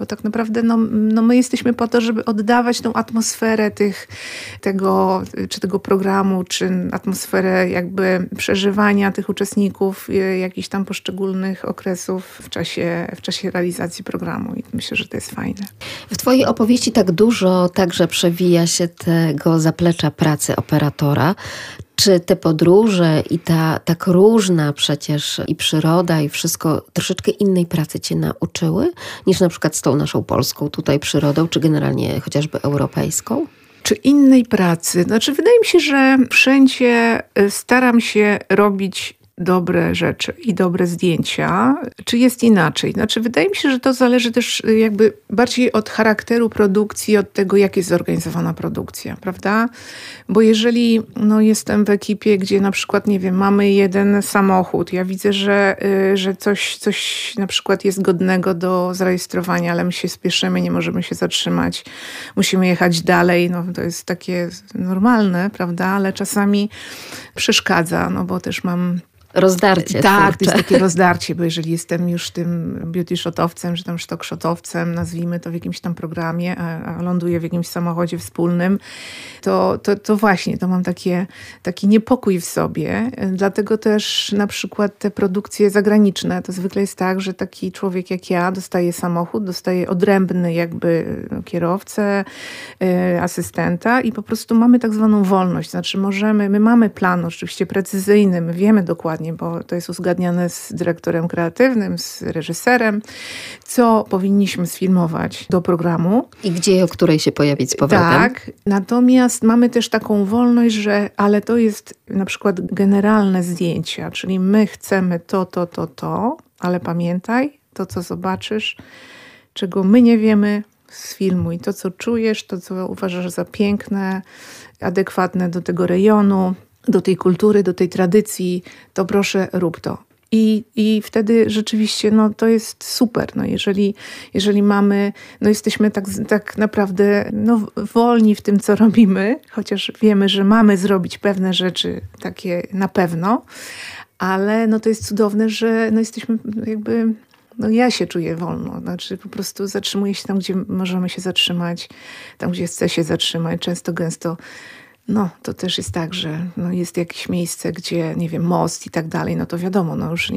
tak naprawdę no my jesteśmy po to, żeby oddawać tą atmosferę tego programu, czy atmosferę jakby przeżywania tych uczestników jakichś tam poszczególnych okresów w czasie realizacji programu i myślę, że to jest fajne. W twojej opowieści tak dużo także przewija się tego zaplecza pracy operatora. Czy te podróże i ta tak różna przecież i przyroda i wszystko troszeczkę innej pracy cię nauczyły niż na przykład z tą naszą polską tutaj przyrodą, czy generalnie chociażby europejską? Czy innej pracy? Znaczy wydaje mi się, że wszędzie staram się robić dobre rzeczy i dobre zdjęcia. Czy jest inaczej? Znaczy wydaje mi się, że to zależy też jakby bardziej od charakteru produkcji, od tego, jak jest zorganizowana produkcja, prawda? Bo jeżeli jestem w ekipie, gdzie na przykład, nie wiem, mamy jeden samochód, ja widzę, że coś na przykład jest godnego do zarejestrowania, ale my się spieszymy, nie możemy się zatrzymać, musimy jechać dalej, to jest takie normalne, prawda? Ale czasami przeszkadza, bo też mam rozdarcie. Tak, to jest takie rozdarcie, bo jeżeli jestem już tym beauty shotowcem, czy tam sztokshotowcem, nazwijmy to w jakimś tam programie, a ląduję w jakimś samochodzie wspólnym, to właśnie, to mam taki niepokój w sobie. Dlatego też na przykład te produkcje zagraniczne, to zwykle jest tak, że taki człowiek jak ja dostaje samochód, dostaje odrębny jakby kierowcę, asystenta i po prostu mamy tak zwaną wolność. Znaczy my mamy plan oczywiście precyzyjny, my wiemy dokładnie, bo to jest uzgadniane z dyrektorem kreatywnym, z reżyserem, co powinniśmy sfilmować do programu. I gdzie i o której się pojawić z powrotem. Tak, natomiast mamy też taką wolność, ale to jest na przykład generalne zdjęcia, czyli my chcemy to, ale pamiętaj, to co zobaczysz, czego my nie wiemy, sfilmuj. To co czujesz, to co uważasz za piękne, adekwatne do tego rejonu, do tej kultury, do tej tradycji, to proszę rób to. I wtedy rzeczywiście to jest super. Jeżeli mamy, jesteśmy tak naprawdę wolni w tym, co robimy, chociaż wiemy, że mamy zrobić pewne rzeczy takie na pewno, ale to jest cudowne, że jesteśmy jakby... ja się czuję wolno, znaczy po prostu zatrzymuję się tam, gdzie możemy się zatrzymać, tam, gdzie chcę się zatrzymać, często, gęsto. To też jest tak, że jest jakieś miejsce, gdzie, nie wiem, most i tak dalej, to wiadomo, już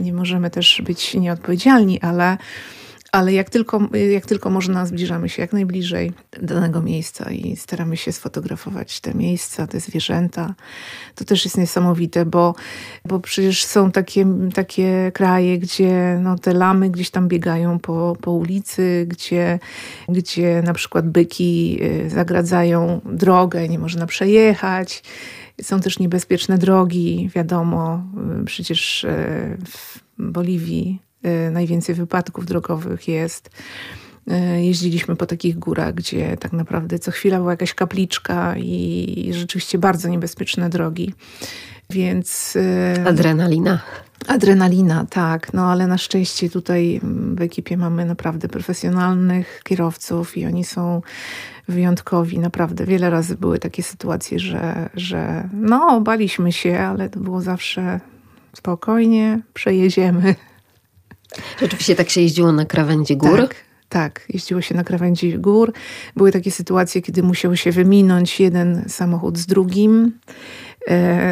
nie możemy też być nieodpowiedzialni, ale jak tylko można zbliżamy się jak najbliżej danego miejsca i staramy się sfotografować te miejsca, te zwierzęta. To też jest niesamowite, bo przecież są takie kraje, gdzie te lamy gdzieś tam biegają po ulicy, gdzie na przykład byki zagradzają drogę, nie można przejechać. Są też niebezpieczne drogi, wiadomo, przecież w Boliwii najwięcej wypadków drogowych jest. Jeździliśmy po takich górach, gdzie tak naprawdę co chwila była jakaś kapliczka i rzeczywiście bardzo niebezpieczne drogi. Więc... Adrenalina, tak. Ale na szczęście tutaj w ekipie mamy naprawdę profesjonalnych kierowców i oni są wyjątkowi. Naprawdę wiele razy były takie sytuacje, że baliśmy się, ale to było zawsze spokojnie, przejedziemy. Rzeczywiście tak się jeździło na krawędzi gór? Tak, Tak, jeździło się na krawędzi gór. Były takie sytuacje, kiedy musiał się wyminąć jeden samochód z drugim.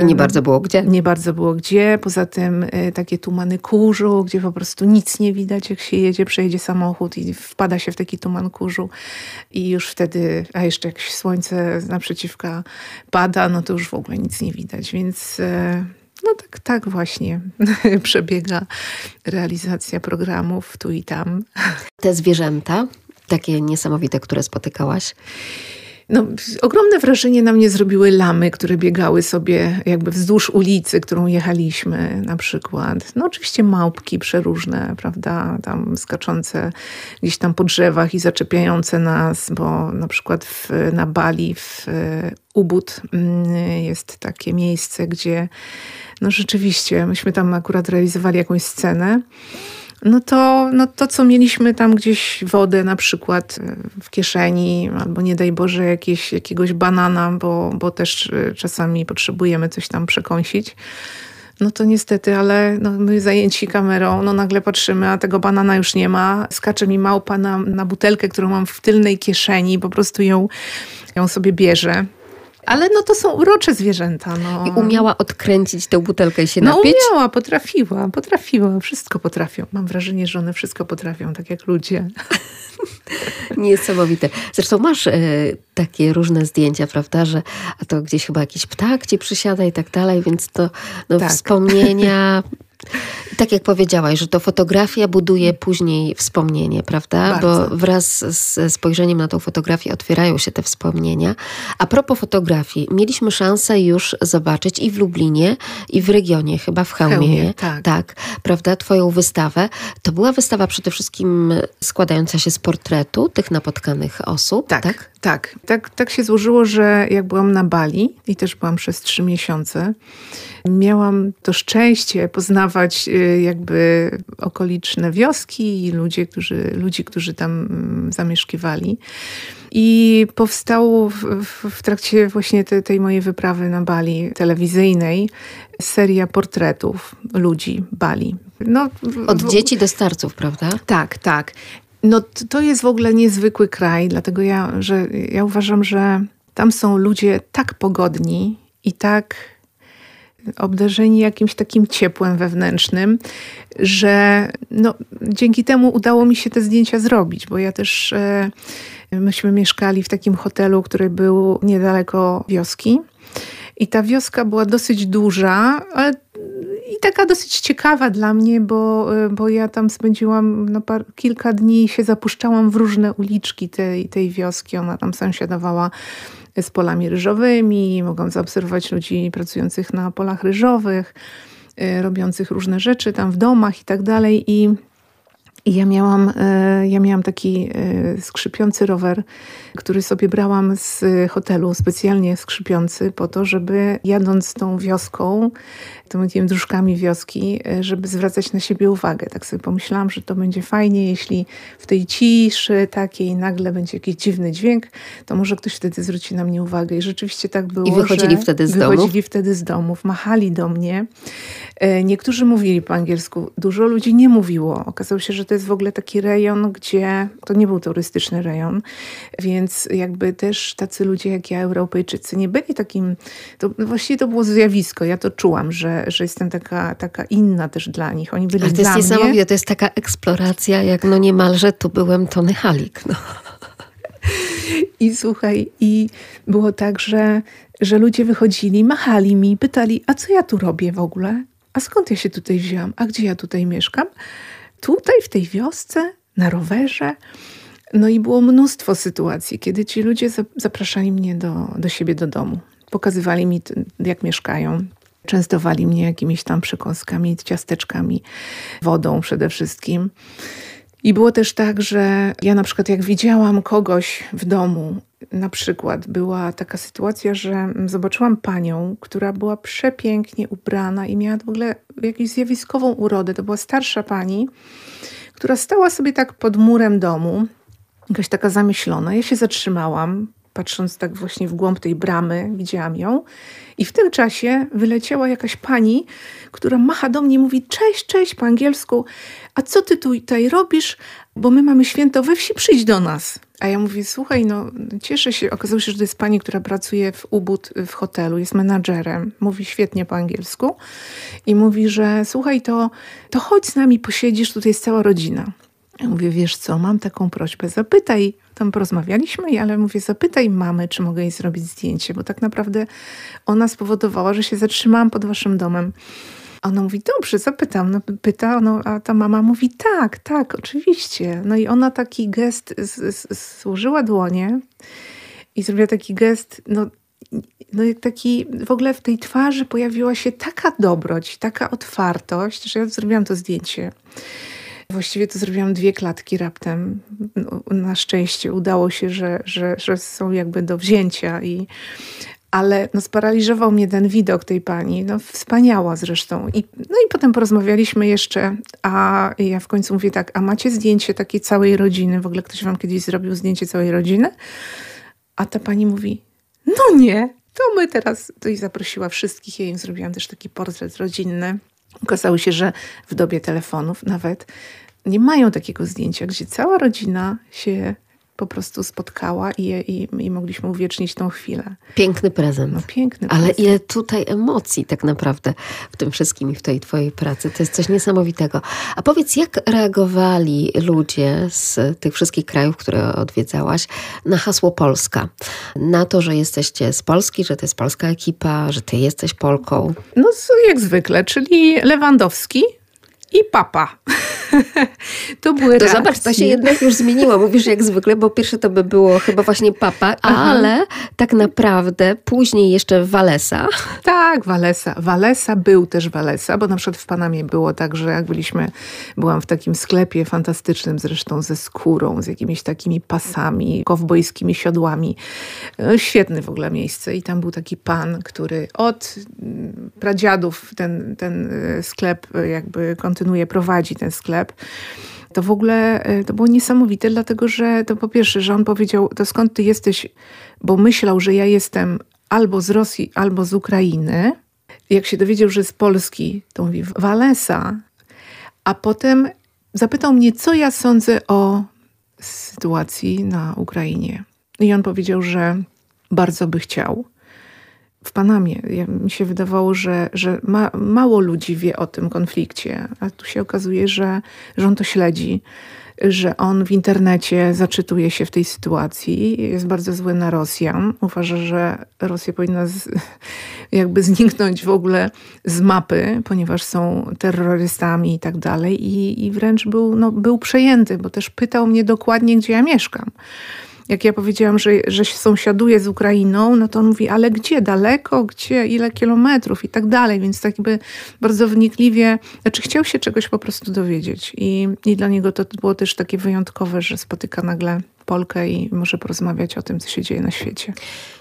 I nie bardzo było gdzie. Nie bardzo było gdzie. Poza tym takie tumany kurzu, gdzie po prostu nic nie widać, jak się jedzie, przejedzie samochód i wpada się w taki tuman kurzu. I już wtedy, a jeszcze jakieś słońce naprzeciwka pada, no to już w ogóle nic nie widać. Więc no tak właśnie przebiega realizacja programów tu i tam. Te zwierzęta, takie niesamowite, które spotykałaś? No, ogromne wrażenie na mnie zrobiły lamy, które biegały sobie jakby wzdłuż ulicy, którą jechaliśmy na przykład. No oczywiście małpki przeróżne, prawda, tam skaczące gdzieś tam po drzewach i zaczepiające nas, bo na przykład na Bali w Ubud jest takie miejsce, gdzie no rzeczywiście myśmy tam akurat realizowali jakąś scenę. No to, co mieliśmy tam gdzieś wodę na przykład w kieszeni, albo nie daj Boże jakiegoś banana, bo też czasami potrzebujemy coś tam przekąsić. No to niestety, ale no, my zajęci kamerą, no nagle patrzymy, a tego banana już nie ma. Skacze mi małpa na butelkę, którą mam w tylnej kieszeni, po prostu ją sobie bierze. Ale no to są urocze zwierzęta. No. I umiała odkręcić tę butelkę i się napić? No umiała, potrafiła. Wszystko potrafią. Mam wrażenie, że one wszystko potrafią, tak jak ludzie. Niesamowite. Zresztą masz takie różne zdjęcia, prawda, że a to gdzieś chyba jakiś ptak ci przysiada i tak dalej, więc to tak. Wspomnienia... Tak jak powiedziałaś, że to fotografia buduje później wspomnienie, prawda? Bardzo. Bo wraz ze spojrzeniem na tą fotografię otwierają się te wspomnienia. A propos fotografii, mieliśmy szansę już zobaczyć i w Lublinie, i w regionie, chyba w Chełmie. Tak, prawda? Twoją wystawę. To była wystawa przede wszystkim składająca się z portretu tych napotkanych osób, tak? Tak się złożyło, że jak byłam na Bali i też byłam przez 3 miesiące, miałam to szczęście poznawać jakby okoliczne wioski i ludzi, którzy tam zamieszkiwali. I powstało w trakcie właśnie tej mojej wyprawy na Bali telewizyjnej seria portretów ludzi Bali. No, od dzieci do starców, prawda? Tak. No to jest w ogóle niezwykły kraj, dlatego ja uważam, że tam są ludzie tak pogodni i tak obdarzeni jakimś takim ciepłem wewnętrznym, że no, dzięki temu udało mi się te zdjęcia zrobić, bo ja też, myśmy mieszkali w takim hotelu, który był niedaleko wioski i ta wioska była dosyć duża, ale i taka dosyć ciekawa dla mnie, bo ja tam spędziłam kilka dni i się zapuszczałam w różne uliczki tej wioski. Ona tam sąsiadowała z polami ryżowymi, mogłam zaobserwować ludzi pracujących na polach ryżowych, robiących różne rzeczy tam w domach i tak dalej. I ja miałam taki skrzypiący rower, który sobie brałam z hotelu, specjalnie skrzypiący, po to, żeby jadąc tą wioską, tymi dróżkami wioski, żeby zwracać na siebie uwagę. Tak sobie pomyślałam, że to będzie fajnie, jeśli w tej ciszy takiej nagle będzie jakiś dziwny dźwięk, to może ktoś wtedy zwróci na mnie uwagę. I rzeczywiście tak było, i wychodzili wtedy z domów, machali do mnie. Niektórzy mówili po angielsku, dużo ludzi nie mówiło. Okazało się, że to jest w ogóle taki rejon, gdzie to nie był turystyczny rejon, więc jakby też tacy ludzie jak ja, Europejczycy, nie byli takim... To, właściwie to było zjawisko. Ja to czułam, że jestem taka inna też dla nich. Oni byli dla mnie... Ale to jest niesamowite. To jest taka eksploracja, jak no niemalże tu byłem Tony Halik. No. I słuchaj, i było tak, że ludzie wychodzili, machali mi, pytali, a co ja tu robię w ogóle? A skąd ja się tutaj wzięłam? A gdzie ja tutaj mieszkam? Tutaj, w tej wiosce, na rowerze. No i było mnóstwo sytuacji, kiedy ci ludzie zapraszali mnie do siebie do domu. Pokazywali mi, jak mieszkają. Częstowali mnie jakimiś tam przekąskami, ciasteczkami, wodą przede wszystkim. I było też tak, że ja na przykład jak widziałam kogoś w domu, na przykład była taka sytuacja, że zobaczyłam panią, która była przepięknie ubrana i miała w ogóle jakąś zjawiskową urodę. To była starsza pani, która stała sobie tak pod murem domu, jakaś taka zamyślona. Ja się zatrzymałam, patrząc tak właśnie w głąb tej bramy, widziałam ją. I w tym czasie wyleciała jakaś pani, która macha do mnie i mówi: cześć, cześć, po angielsku. A co ty tutaj robisz? Bo my mamy święto we wsi, przyjdź do nas. A ja mówię: słuchaj, no cieszę się. Okazało się, że to jest pani, która pracuje w Ubud w hotelu, jest menadżerem, mówi świetnie po angielsku i mówi, że słuchaj, to chodź z nami, posiedzisz, tutaj jest cała rodzina. Ja mówię: wiesz co, mam taką prośbę, zapytaj, tam porozmawialiśmy, ale mówię, zapytaj mamy, czy mogę jej zrobić zdjęcie, bo tak naprawdę ona spowodowała, że się zatrzymałam pod waszym domem. Ona mówi: dobrze, zapytam. No, pyta, no, a ta mama mówi: tak, tak, oczywiście. No i ona taki gest, złożyła dłonie i zrobiła taki gest, no taki, w ogóle w tej twarzy pojawiła się taka dobroć, taka otwartość, że ja zrobiłam to zdjęcie. Właściwie to zrobiłam 2 klatki raptem. No, na szczęście udało się, że są jakby do wzięcia i... Ale no, sparaliżował mnie ten widok tej pani, no wspaniała zresztą. I potem porozmawialiśmy jeszcze, a ja w końcu mówię tak: a macie zdjęcie takiej całej rodziny? W ogóle ktoś wam kiedyś zrobił zdjęcie całej rodziny? A ta pani mówi: no nie, to my teraz... To i zaprosiła wszystkich, ja im zrobiłam też taki portret rodzinny. Okazało się, że w dobie telefonów nawet nie mają takiego zdjęcia, gdzie cała rodzina się... po prostu spotkała i mogliśmy uwiecznić tą chwilę. Piękny prezent. No, piękny prezent. Ale ile tutaj emocji tak naprawdę w tym wszystkim i w tej twojej pracy. To jest coś niesamowitego. A powiedz, jak reagowali ludzie z tych wszystkich krajów, które odwiedzałaś, na hasło Polska? Na to, że jesteście z Polski, że to jest polska ekipa, że ty jesteś Polką? No jak zwykle, czyli Lewandowski i Papa. To były reakcje. Zobacz, to się jednak już zmieniło. Mówisz jak zwykle, bo pierwsze to by było chyba właśnie Papa, ale tak naprawdę później jeszcze Walesa. Tak, Walesa. Walesa był też Walesa, bo na przykład w Panamie było tak, że jak byłam w takim sklepie fantastycznym zresztą ze skórą, z jakimiś takimi pasami, kowbojskimi siodłami. Świetne w ogóle miejsce. I tam był taki pan, który od pradziadów ten sklep jakby kontynuuje, prowadzi ten sklep. To w ogóle to było niesamowite, dlatego że to po pierwsze, że on powiedział: to skąd ty jesteś? Bo myślał, że ja jestem albo z Rosji, albo z Ukrainy. Jak się dowiedział, że z Polski, to mówi: Walesa. A potem zapytał mnie, co ja sądzę o sytuacji na Ukrainie. I on powiedział, że bardzo by chciał. W Panamie. Ja, mi się wydawało, że mało ludzi wie o tym konflikcie, a tu się okazuje, że on to śledzi, że on w internecie zaczytuje się w tej sytuacji, jest bardzo zły na Rosjan, uważa, że Rosja powinna jakby zniknąć w ogóle z mapy, ponieważ są terrorystami i tak dalej i wręcz był przejęty, bo też pytał mnie dokładnie, gdzie ja mieszkam. Jak ja powiedziałam, że się sąsiaduje z Ukrainą, no to on mówi: ale gdzie? Daleko? Gdzie? Ile kilometrów? I tak dalej. Więc tak jakby bardzo wnikliwie, chciał się czegoś po prostu dowiedzieć. I dla niego to było też takie wyjątkowe, że spotyka nagle Polkę i może porozmawiać o tym, co się dzieje na świecie.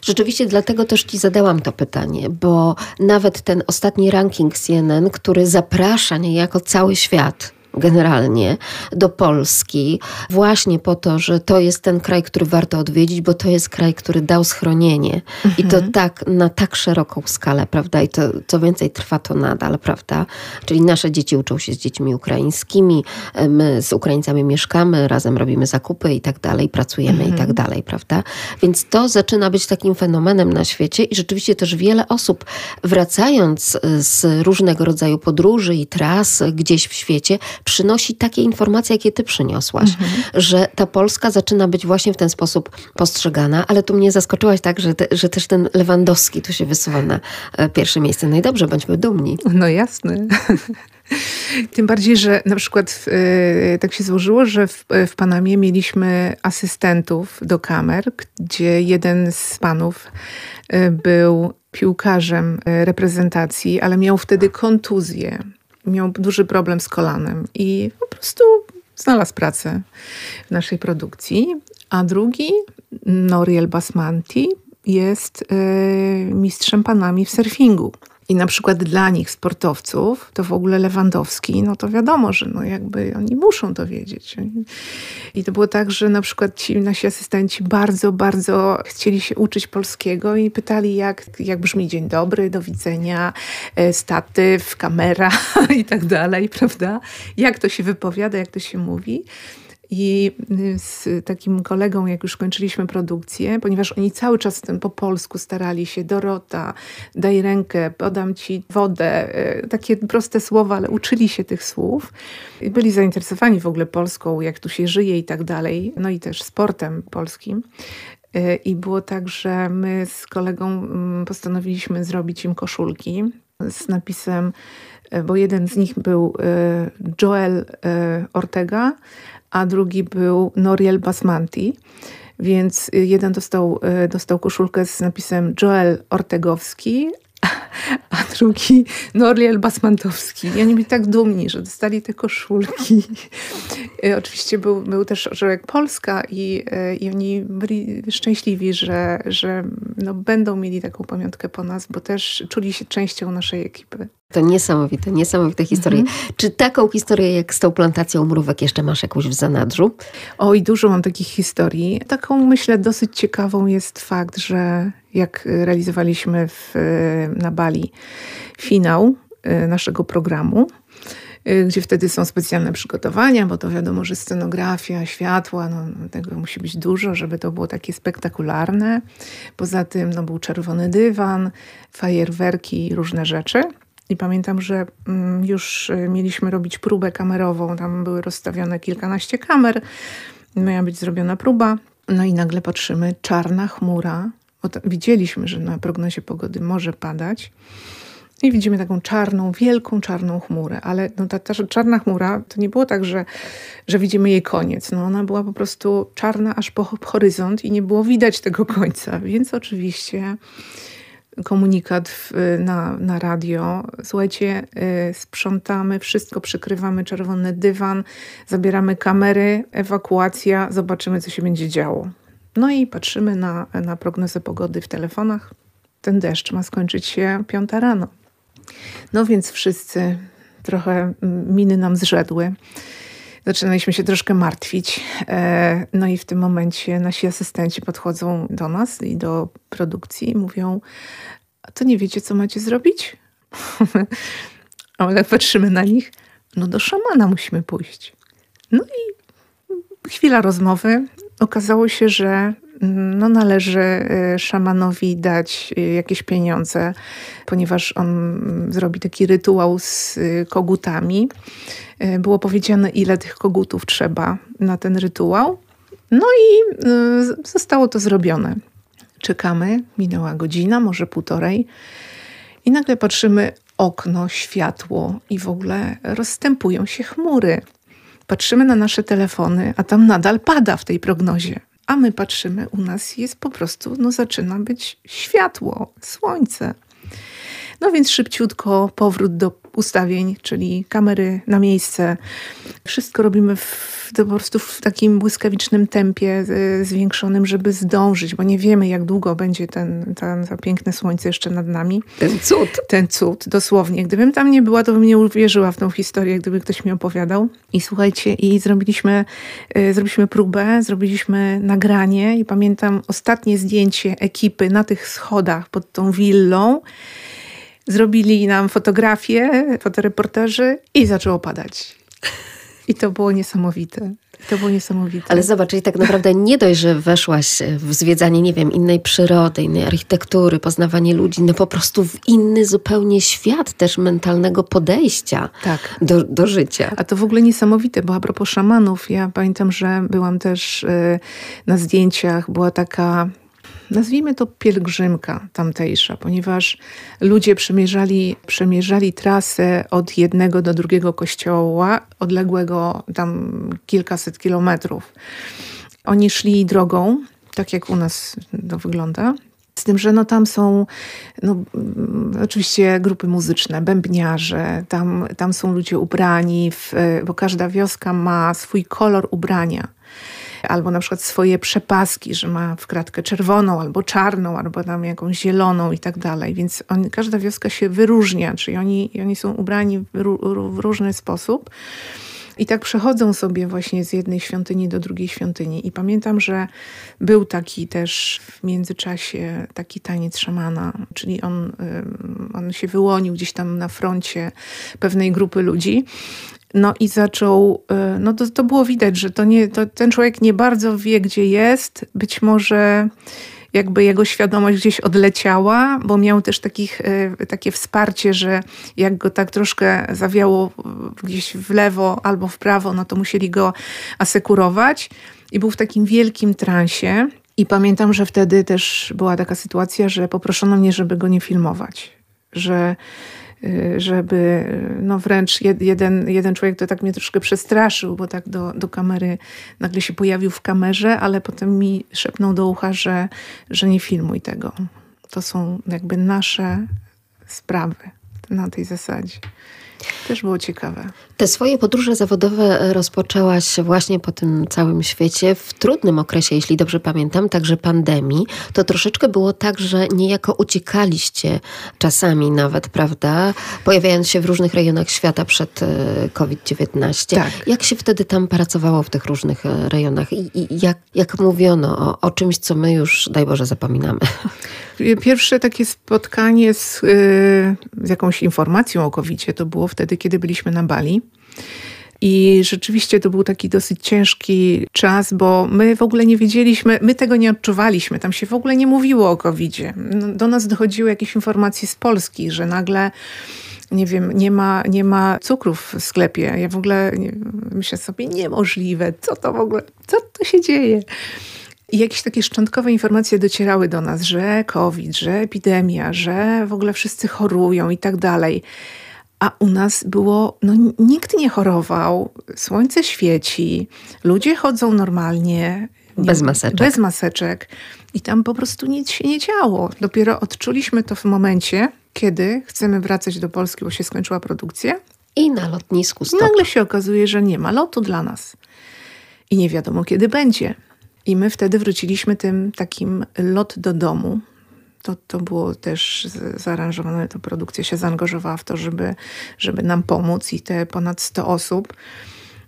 Rzeczywiście dlatego też ci zadałam to pytanie, bo nawet ten ostatni ranking CNN, który zaprasza niejako cały świat generalnie do Polski właśnie po to, że to jest ten kraj, który warto odwiedzić, bo to jest kraj, który dał schronienie. I to tak na tak szeroką skalę, prawda? I to co więcej, trwa to nadal, prawda? Czyli nasze dzieci uczą się z dziećmi ukraińskimi, my z Ukraińcami mieszkamy, razem robimy zakupy i tak dalej, pracujemy i tak dalej, prawda? Więc to zaczyna być takim fenomenem na świecie i rzeczywiście też wiele osób, wracając z różnego rodzaju podróży i tras gdzieś w świecie, przynosi takie informacje, jakie ty przyniosłaś, że ta Polska zaczyna być właśnie w ten sposób postrzegana, ale tu mnie zaskoczyłaś tak, że też ten Lewandowski tu się wysuwa na pierwsze miejsce. No i dobrze, bądźmy dumni. No jasne. Tym bardziej, że na przykład tak się złożyło, że w Panamie mieliśmy asystentów do kamer, gdzie jeden z panów był piłkarzem reprezentacji, ale miał wtedy kontuzję. Miał duży problem z kolanem i po prostu znalazł pracę w naszej produkcji. A drugi, Noriel Basmanti, jest mistrzem Panami w surfingu. I na przykład dla nich, sportowców, to w ogóle Lewandowski, no to wiadomo, że no jakby oni muszą to wiedzieć. I to było tak, że na przykład ci nasi asystenci bardzo, bardzo chcieli się uczyć polskiego i pytali, jak brzmi dzień dobry, do widzenia, statyw, kamera i tak dalej, prawda? Jak to się wypowiada, jak to się mówi. I z takim kolegą, jak już kończyliśmy produkcję, ponieważ oni cały czas tym po polsku starali się, Dorota, daj rękę, podam ci wodę, takie proste słowa, ale uczyli się tych słów. I byli zainteresowani w ogóle Polską, jak tu się żyje i tak dalej, no i też sportem polskim. I było tak, że my z kolegą postanowiliśmy zrobić im koszulki z napisem, bo jeden z nich był Joel Ortega, a drugi był Noriel Basmanti, więc jeden dostał koszulkę z napisem Joel Ortegowski, a drugi Noriel Basmantowski. I oni byli tak dumni, że dostali te koszulki. Oczywiście był też orzełek Polska i oni byli szczęśliwi, że no będą mieli taką pamiątkę po nas, bo też czuli się częścią naszej ekipy. To niesamowite historie. Mm-hmm. Czy taką historię jak z tą plantacją mrówek jeszcze masz jakąś w zanadrzu? Oj, dużo mam takich historii. Taką, myślę, dosyć ciekawą jest fakt, że jak realizowaliśmy na Bali finał naszego programu, gdzie wtedy są specjalne przygotowania, bo to wiadomo, że scenografia, światła, no, tego musi być dużo, żeby to było takie spektakularne. Poza tym no, był czerwony dywan, fajerwerki i różne rzeczy. I pamiętam, że już mieliśmy robić próbę kamerową. Tam były rozstawione kilkanaście kamer. Miała być zrobiona próba. No i nagle patrzymy, czarna chmura. Widzieliśmy, że na prognozie pogody może padać. I widzimy taką czarną, wielką czarną chmurę. Ale no ta czarna chmura, to nie było tak, że widzimy jej koniec. No ona była po prostu czarna aż po horyzont i nie było widać tego końca. Więc oczywiście komunikat na radio. Słuchajcie, sprzątamy wszystko, przykrywamy czerwony dywan, zabieramy kamery, ewakuacja, zobaczymy, co się będzie działo. No i patrzymy na prognozę pogody w telefonach. Ten deszcz ma skończyć się 5:00 rano. No więc wszyscy trochę miny nam zrzedły. Zaczynaliśmy się troszkę martwić. No i w tym momencie nasi asystenci podchodzą do nas i do produkcji i mówią, a to nie wiecie, co macie zrobić? Ale patrzymy na nich, no do szamana musimy pójść. No i chwila rozmowy. Okazało się, że no należy szamanowi dać jakieś pieniądze, ponieważ on zrobi taki rytuał z kogutami. Było powiedziane, ile tych kogutów trzeba na ten rytuał. No i zostało to zrobione. Czekamy, minęła godzina, może półtorej i nagle patrzymy okno, światło i w ogóle rozstępują się chmury. Patrzymy na nasze telefony, a tam nadal pada w tej prognozie. A my patrzymy, u nas jest po prostu, no zaczyna być światło, słońce. No więc szybciutko powrót do ustawień, czyli kamery na miejsce. Wszystko robimy po prostu w takim błyskawicznym tempie zwiększonym, żeby zdążyć, bo nie wiemy, jak długo będzie to piękne słońce jeszcze nad nami. Ten cud, dosłownie. Gdybym tam nie była, to bym nie uwierzyła w tą historię, gdyby ktoś mi opowiadał. I słuchajcie, zrobiliśmy próbę, zrobiliśmy nagranie i pamiętam ostatnie zdjęcie ekipy na tych schodach pod tą willą. Zrobili nam fotografie, fotoreporterzy i zaczęło padać. I to było niesamowite. Ale zobacz, i tak naprawdę nie dość, że weszłaś w zwiedzanie, nie wiem, innej przyrody, innej architektury, poznawanie ludzi, no po prostu w inny zupełnie świat też mentalnego podejścia do życia. A to w ogóle niesamowite, bo a propos szamanów, ja pamiętam, że byłam też na zdjęciach, była taka, nazwijmy to pielgrzymka tamtejsza, ponieważ ludzie przemierzali trasę od jednego do drugiego kościoła, odległego tam kilkaset kilometrów. Oni szli drogą, tak jak u nas to wygląda, z tym, że no tam są oczywiście grupy muzyczne, bębniarze, tam są ludzie ubrani, bo każda wioska ma swój kolor ubrania. albo na przykład swoje przepaski, że ma wkratkę czerwoną albo czarną, albo tam jakąś zieloną i tak dalej. Więc każda wioska się wyróżnia, czyli oni są ubrani w różny sposób. I tak przechodzą sobie właśnie z jednej świątyni do drugiej świątyni. I pamiętam, że był taki też w międzyczasie taki taniec szamana, czyli on się wyłonił gdzieś tam na froncie pewnej grupy ludzi. No i zaczął, no to było widać, że ten człowiek nie bardzo wie, gdzie jest. Być może jakby jego świadomość gdzieś odleciała, bo miał też takie wsparcie, że jak go tak troszkę zawiało gdzieś w lewo albo w prawo, no to musieli go asekurować. I był w takim wielkim transie. I pamiętam, że wtedy też była taka sytuacja, że poproszono mnie, żeby go nie filmować. Żeby no wręcz jeden człowiek to tak mnie troszkę przestraszył, bo tak do kamery nagle się pojawił w kamerze, ale potem mi szepnął do ucha, że nie filmuj tego. To są jakby nasze sprawy na tej zasadzie. Też było ciekawe. Te swoje podróże zawodowe rozpoczęłaś właśnie po tym całym świecie w trudnym okresie, jeśli dobrze pamiętam, także pandemii. To troszeczkę było tak, że niejako uciekaliście czasami nawet, prawda? Pojawiając się w różnych rejonach świata przed COVID-19. Tak. Jak się wtedy tam pracowało w tych różnych rejonach? I jak mówiono o czymś, co my już, daj Boże, zapominamy? Pierwsze takie spotkanie z jakąś informacją o COVID-zie to było wtedy, kiedy byliśmy na Bali. I rzeczywiście to był taki dosyć ciężki czas, bo my w ogóle nie wiedzieliśmy, my tego nie odczuwaliśmy, tam się w ogóle nie mówiło o COVID-zie. Do nas dochodziły jakieś informacje z Polski, że nagle, nie wiem, nie ma cukrów w sklepie. Ja w ogóle myślę sobie, niemożliwe, co to się dzieje? I jakieś takie szczątkowe informacje docierały do nas, że COVID, że epidemia, że w ogóle wszyscy chorują i tak dalej. A u nas było, no nikt nie chorował, słońce świeci, ludzie chodzą normalnie. Bez maseczek. I tam po prostu nic się nie działo. Dopiero odczuliśmy to w momencie, kiedy chcemy wracać do Polski, bo się skończyła produkcja. I na lotnisku stop. Nagle się okazuje, że nie ma lotu dla nas. I nie wiadomo, kiedy będzie. I my wtedy wróciliśmy tym takim lot do domu. To było też zaaranżowane, to produkcja się zaangażowała w to, żeby nam pomóc i te ponad 100 osób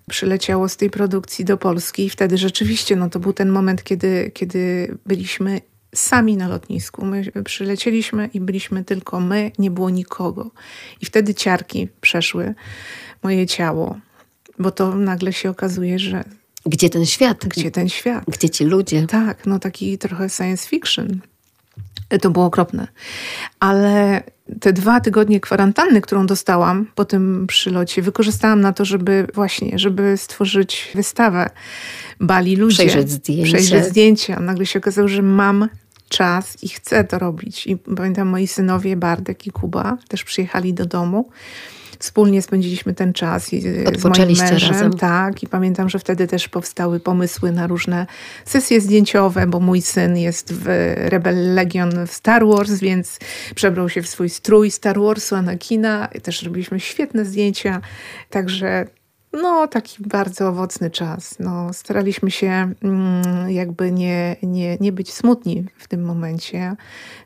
przyleciało z tej produkcji do Polski. I wtedy rzeczywiście to był ten moment, kiedy byliśmy sami na lotnisku. My przylecieliśmy i byliśmy tylko my, nie było nikogo. I wtedy ciarki przeszły moje ciało, bo to nagle się okazuje, że... Gdzie ten świat? Gdzie ci ludzie? Tak, taki trochę science fiction. To było okropne. Ale te 2 tygodnie kwarantanny, którą dostałam po tym przylocie, wykorzystałam na to, żeby stworzyć wystawę Bali Ludzie. Przejrzeć zdjęcia. Nagle się okazało, że mam czas i chcę to robić. I pamiętam, moi synowie Bartek i Kuba też przyjechali do domu. Wspólnie spędziliśmy ten czas z moim mężem. Razem. Tak, i pamiętam, że wtedy też powstały pomysły na różne sesje zdjęciowe, bo mój syn jest w Rebel Legion w Star Wars, więc przebrał się w swój strój Star Warsu, Anakina. Też robiliśmy świetne zdjęcia, także taki bardzo owocny czas. Staraliśmy się jakby nie być smutni w tym momencie,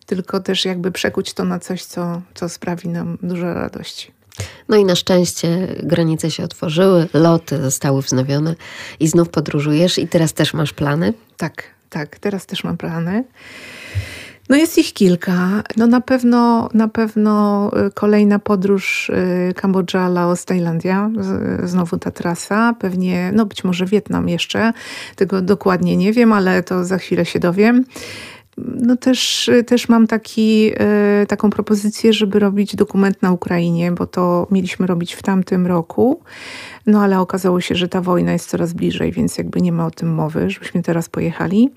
tylko też jakby przekuć to na coś, co sprawi nam dużo radości. I na szczęście granice się otworzyły, loty zostały wznowione i znów podróżujesz i teraz też masz plany? Tak, teraz też mam plany. Jest ich kilka. Na pewno kolejna podróż Kambodża, Laos, Tajlandia. Znowu ta trasa. Pewnie, być może Wietnam jeszcze. Tego dokładnie nie wiem, ale to za chwilę się dowiem. Też mam taką propozycję, żeby robić dokument na Ukrainie, bo to mieliśmy robić w tamtym roku, ale okazało się, że ta wojna jest coraz bliżej, więc jakby nie ma o tym mowy, żebyśmy teraz pojechali,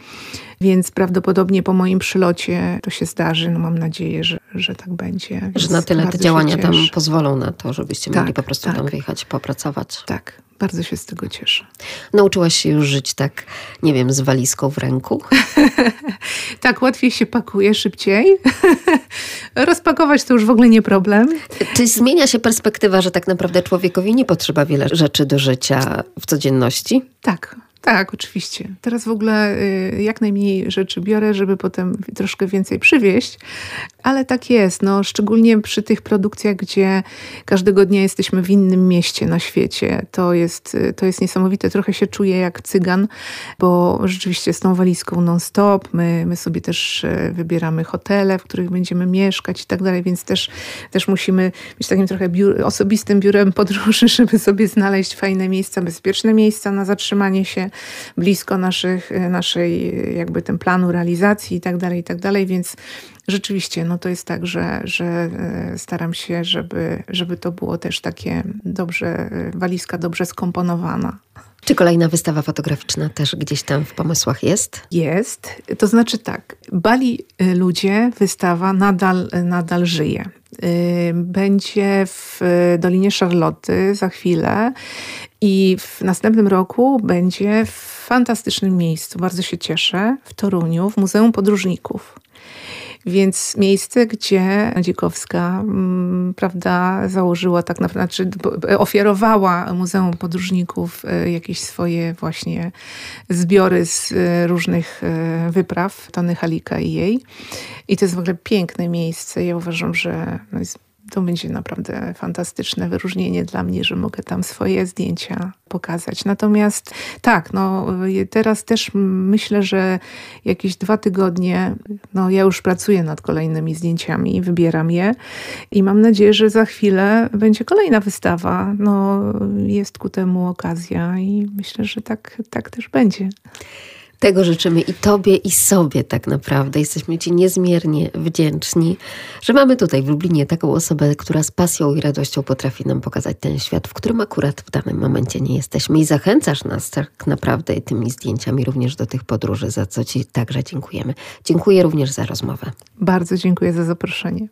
więc prawdopodobnie po moim przylocie to się zdarzy, mam nadzieję, że tak będzie. Więc że na tyle te działania tam pozwolą na to, żebyście mogli po prostu tam wyjechać, popracować. Tak. Bardzo się z tego cieszę. Nauczyłaś się już żyć tak, nie wiem, z walizką w ręku? Tak, łatwiej się pakuje, szybciej. Rozpakować to już w ogóle nie problem. Czy zmienia się perspektywa, że tak naprawdę człowiekowi nie potrzeba wiele rzeczy do życia w codzienności? Tak. Tak, oczywiście. Teraz w ogóle jak najmniej rzeczy biorę, żeby potem troszkę więcej przywieźć, ale tak jest. No, szczególnie przy tych produkcjach, gdzie każdego dnia jesteśmy w innym mieście na świecie. To jest niesamowite. Trochę się czuję jak cygan, bo rzeczywiście z tą walizką non-stop. My sobie też wybieramy hotele, w których będziemy mieszkać i tak dalej, więc też musimy być takim trochę osobistym biurem podróży, żeby sobie znaleźć fajne miejsca, bezpieczne miejsca na zatrzymanie się, blisko naszej jakby tym planu realizacji i tak dalej, więc rzeczywiście no to jest tak, że staram się, żeby to było też takie dobrze, walizka dobrze skomponowana. Czy kolejna wystawa fotograficzna też gdzieś tam w pomysłach jest? Jest. To znaczy tak, Bali ludzie, wystawa nadal żyje. Będzie w Dolinie Charlotty za chwilę i w następnym roku będzie w fantastycznym miejscu, bardzo się cieszę, w Toruniu, w Muzeum Podróżników. Więc miejsce, gdzie Dzikowska, prawda, założyła tak naprawdę, znaczy ofiarowała Muzeum Podróżników jakieś swoje właśnie zbiory z różnych wypraw, Tony Halika i jej. I to jest w ogóle piękne miejsce. Ja uważam, że to będzie naprawdę fantastyczne wyróżnienie dla mnie, że mogę tam swoje zdjęcia pokazać. Natomiast tak, no teraz też myślę, że jakieś 2 tygodnie, no ja już pracuję nad kolejnymi zdjęciami, wybieram je i mam nadzieję, że za chwilę będzie kolejna wystawa. No jest ku temu okazja i myślę, że tak też będzie. Tego życzymy i tobie, i sobie tak naprawdę. Jesteśmy ci niezmiernie wdzięczni, że mamy tutaj w Lublinie taką osobę, która z pasją i radością potrafi nam pokazać ten świat, w którym akurat w danym momencie nie jesteśmy. I zachęcasz nas tak naprawdę tymi zdjęciami również do tych podróży, za co ci także dziękujemy. Dziękuję również za rozmowę. Bardzo dziękuję za zaproszenie.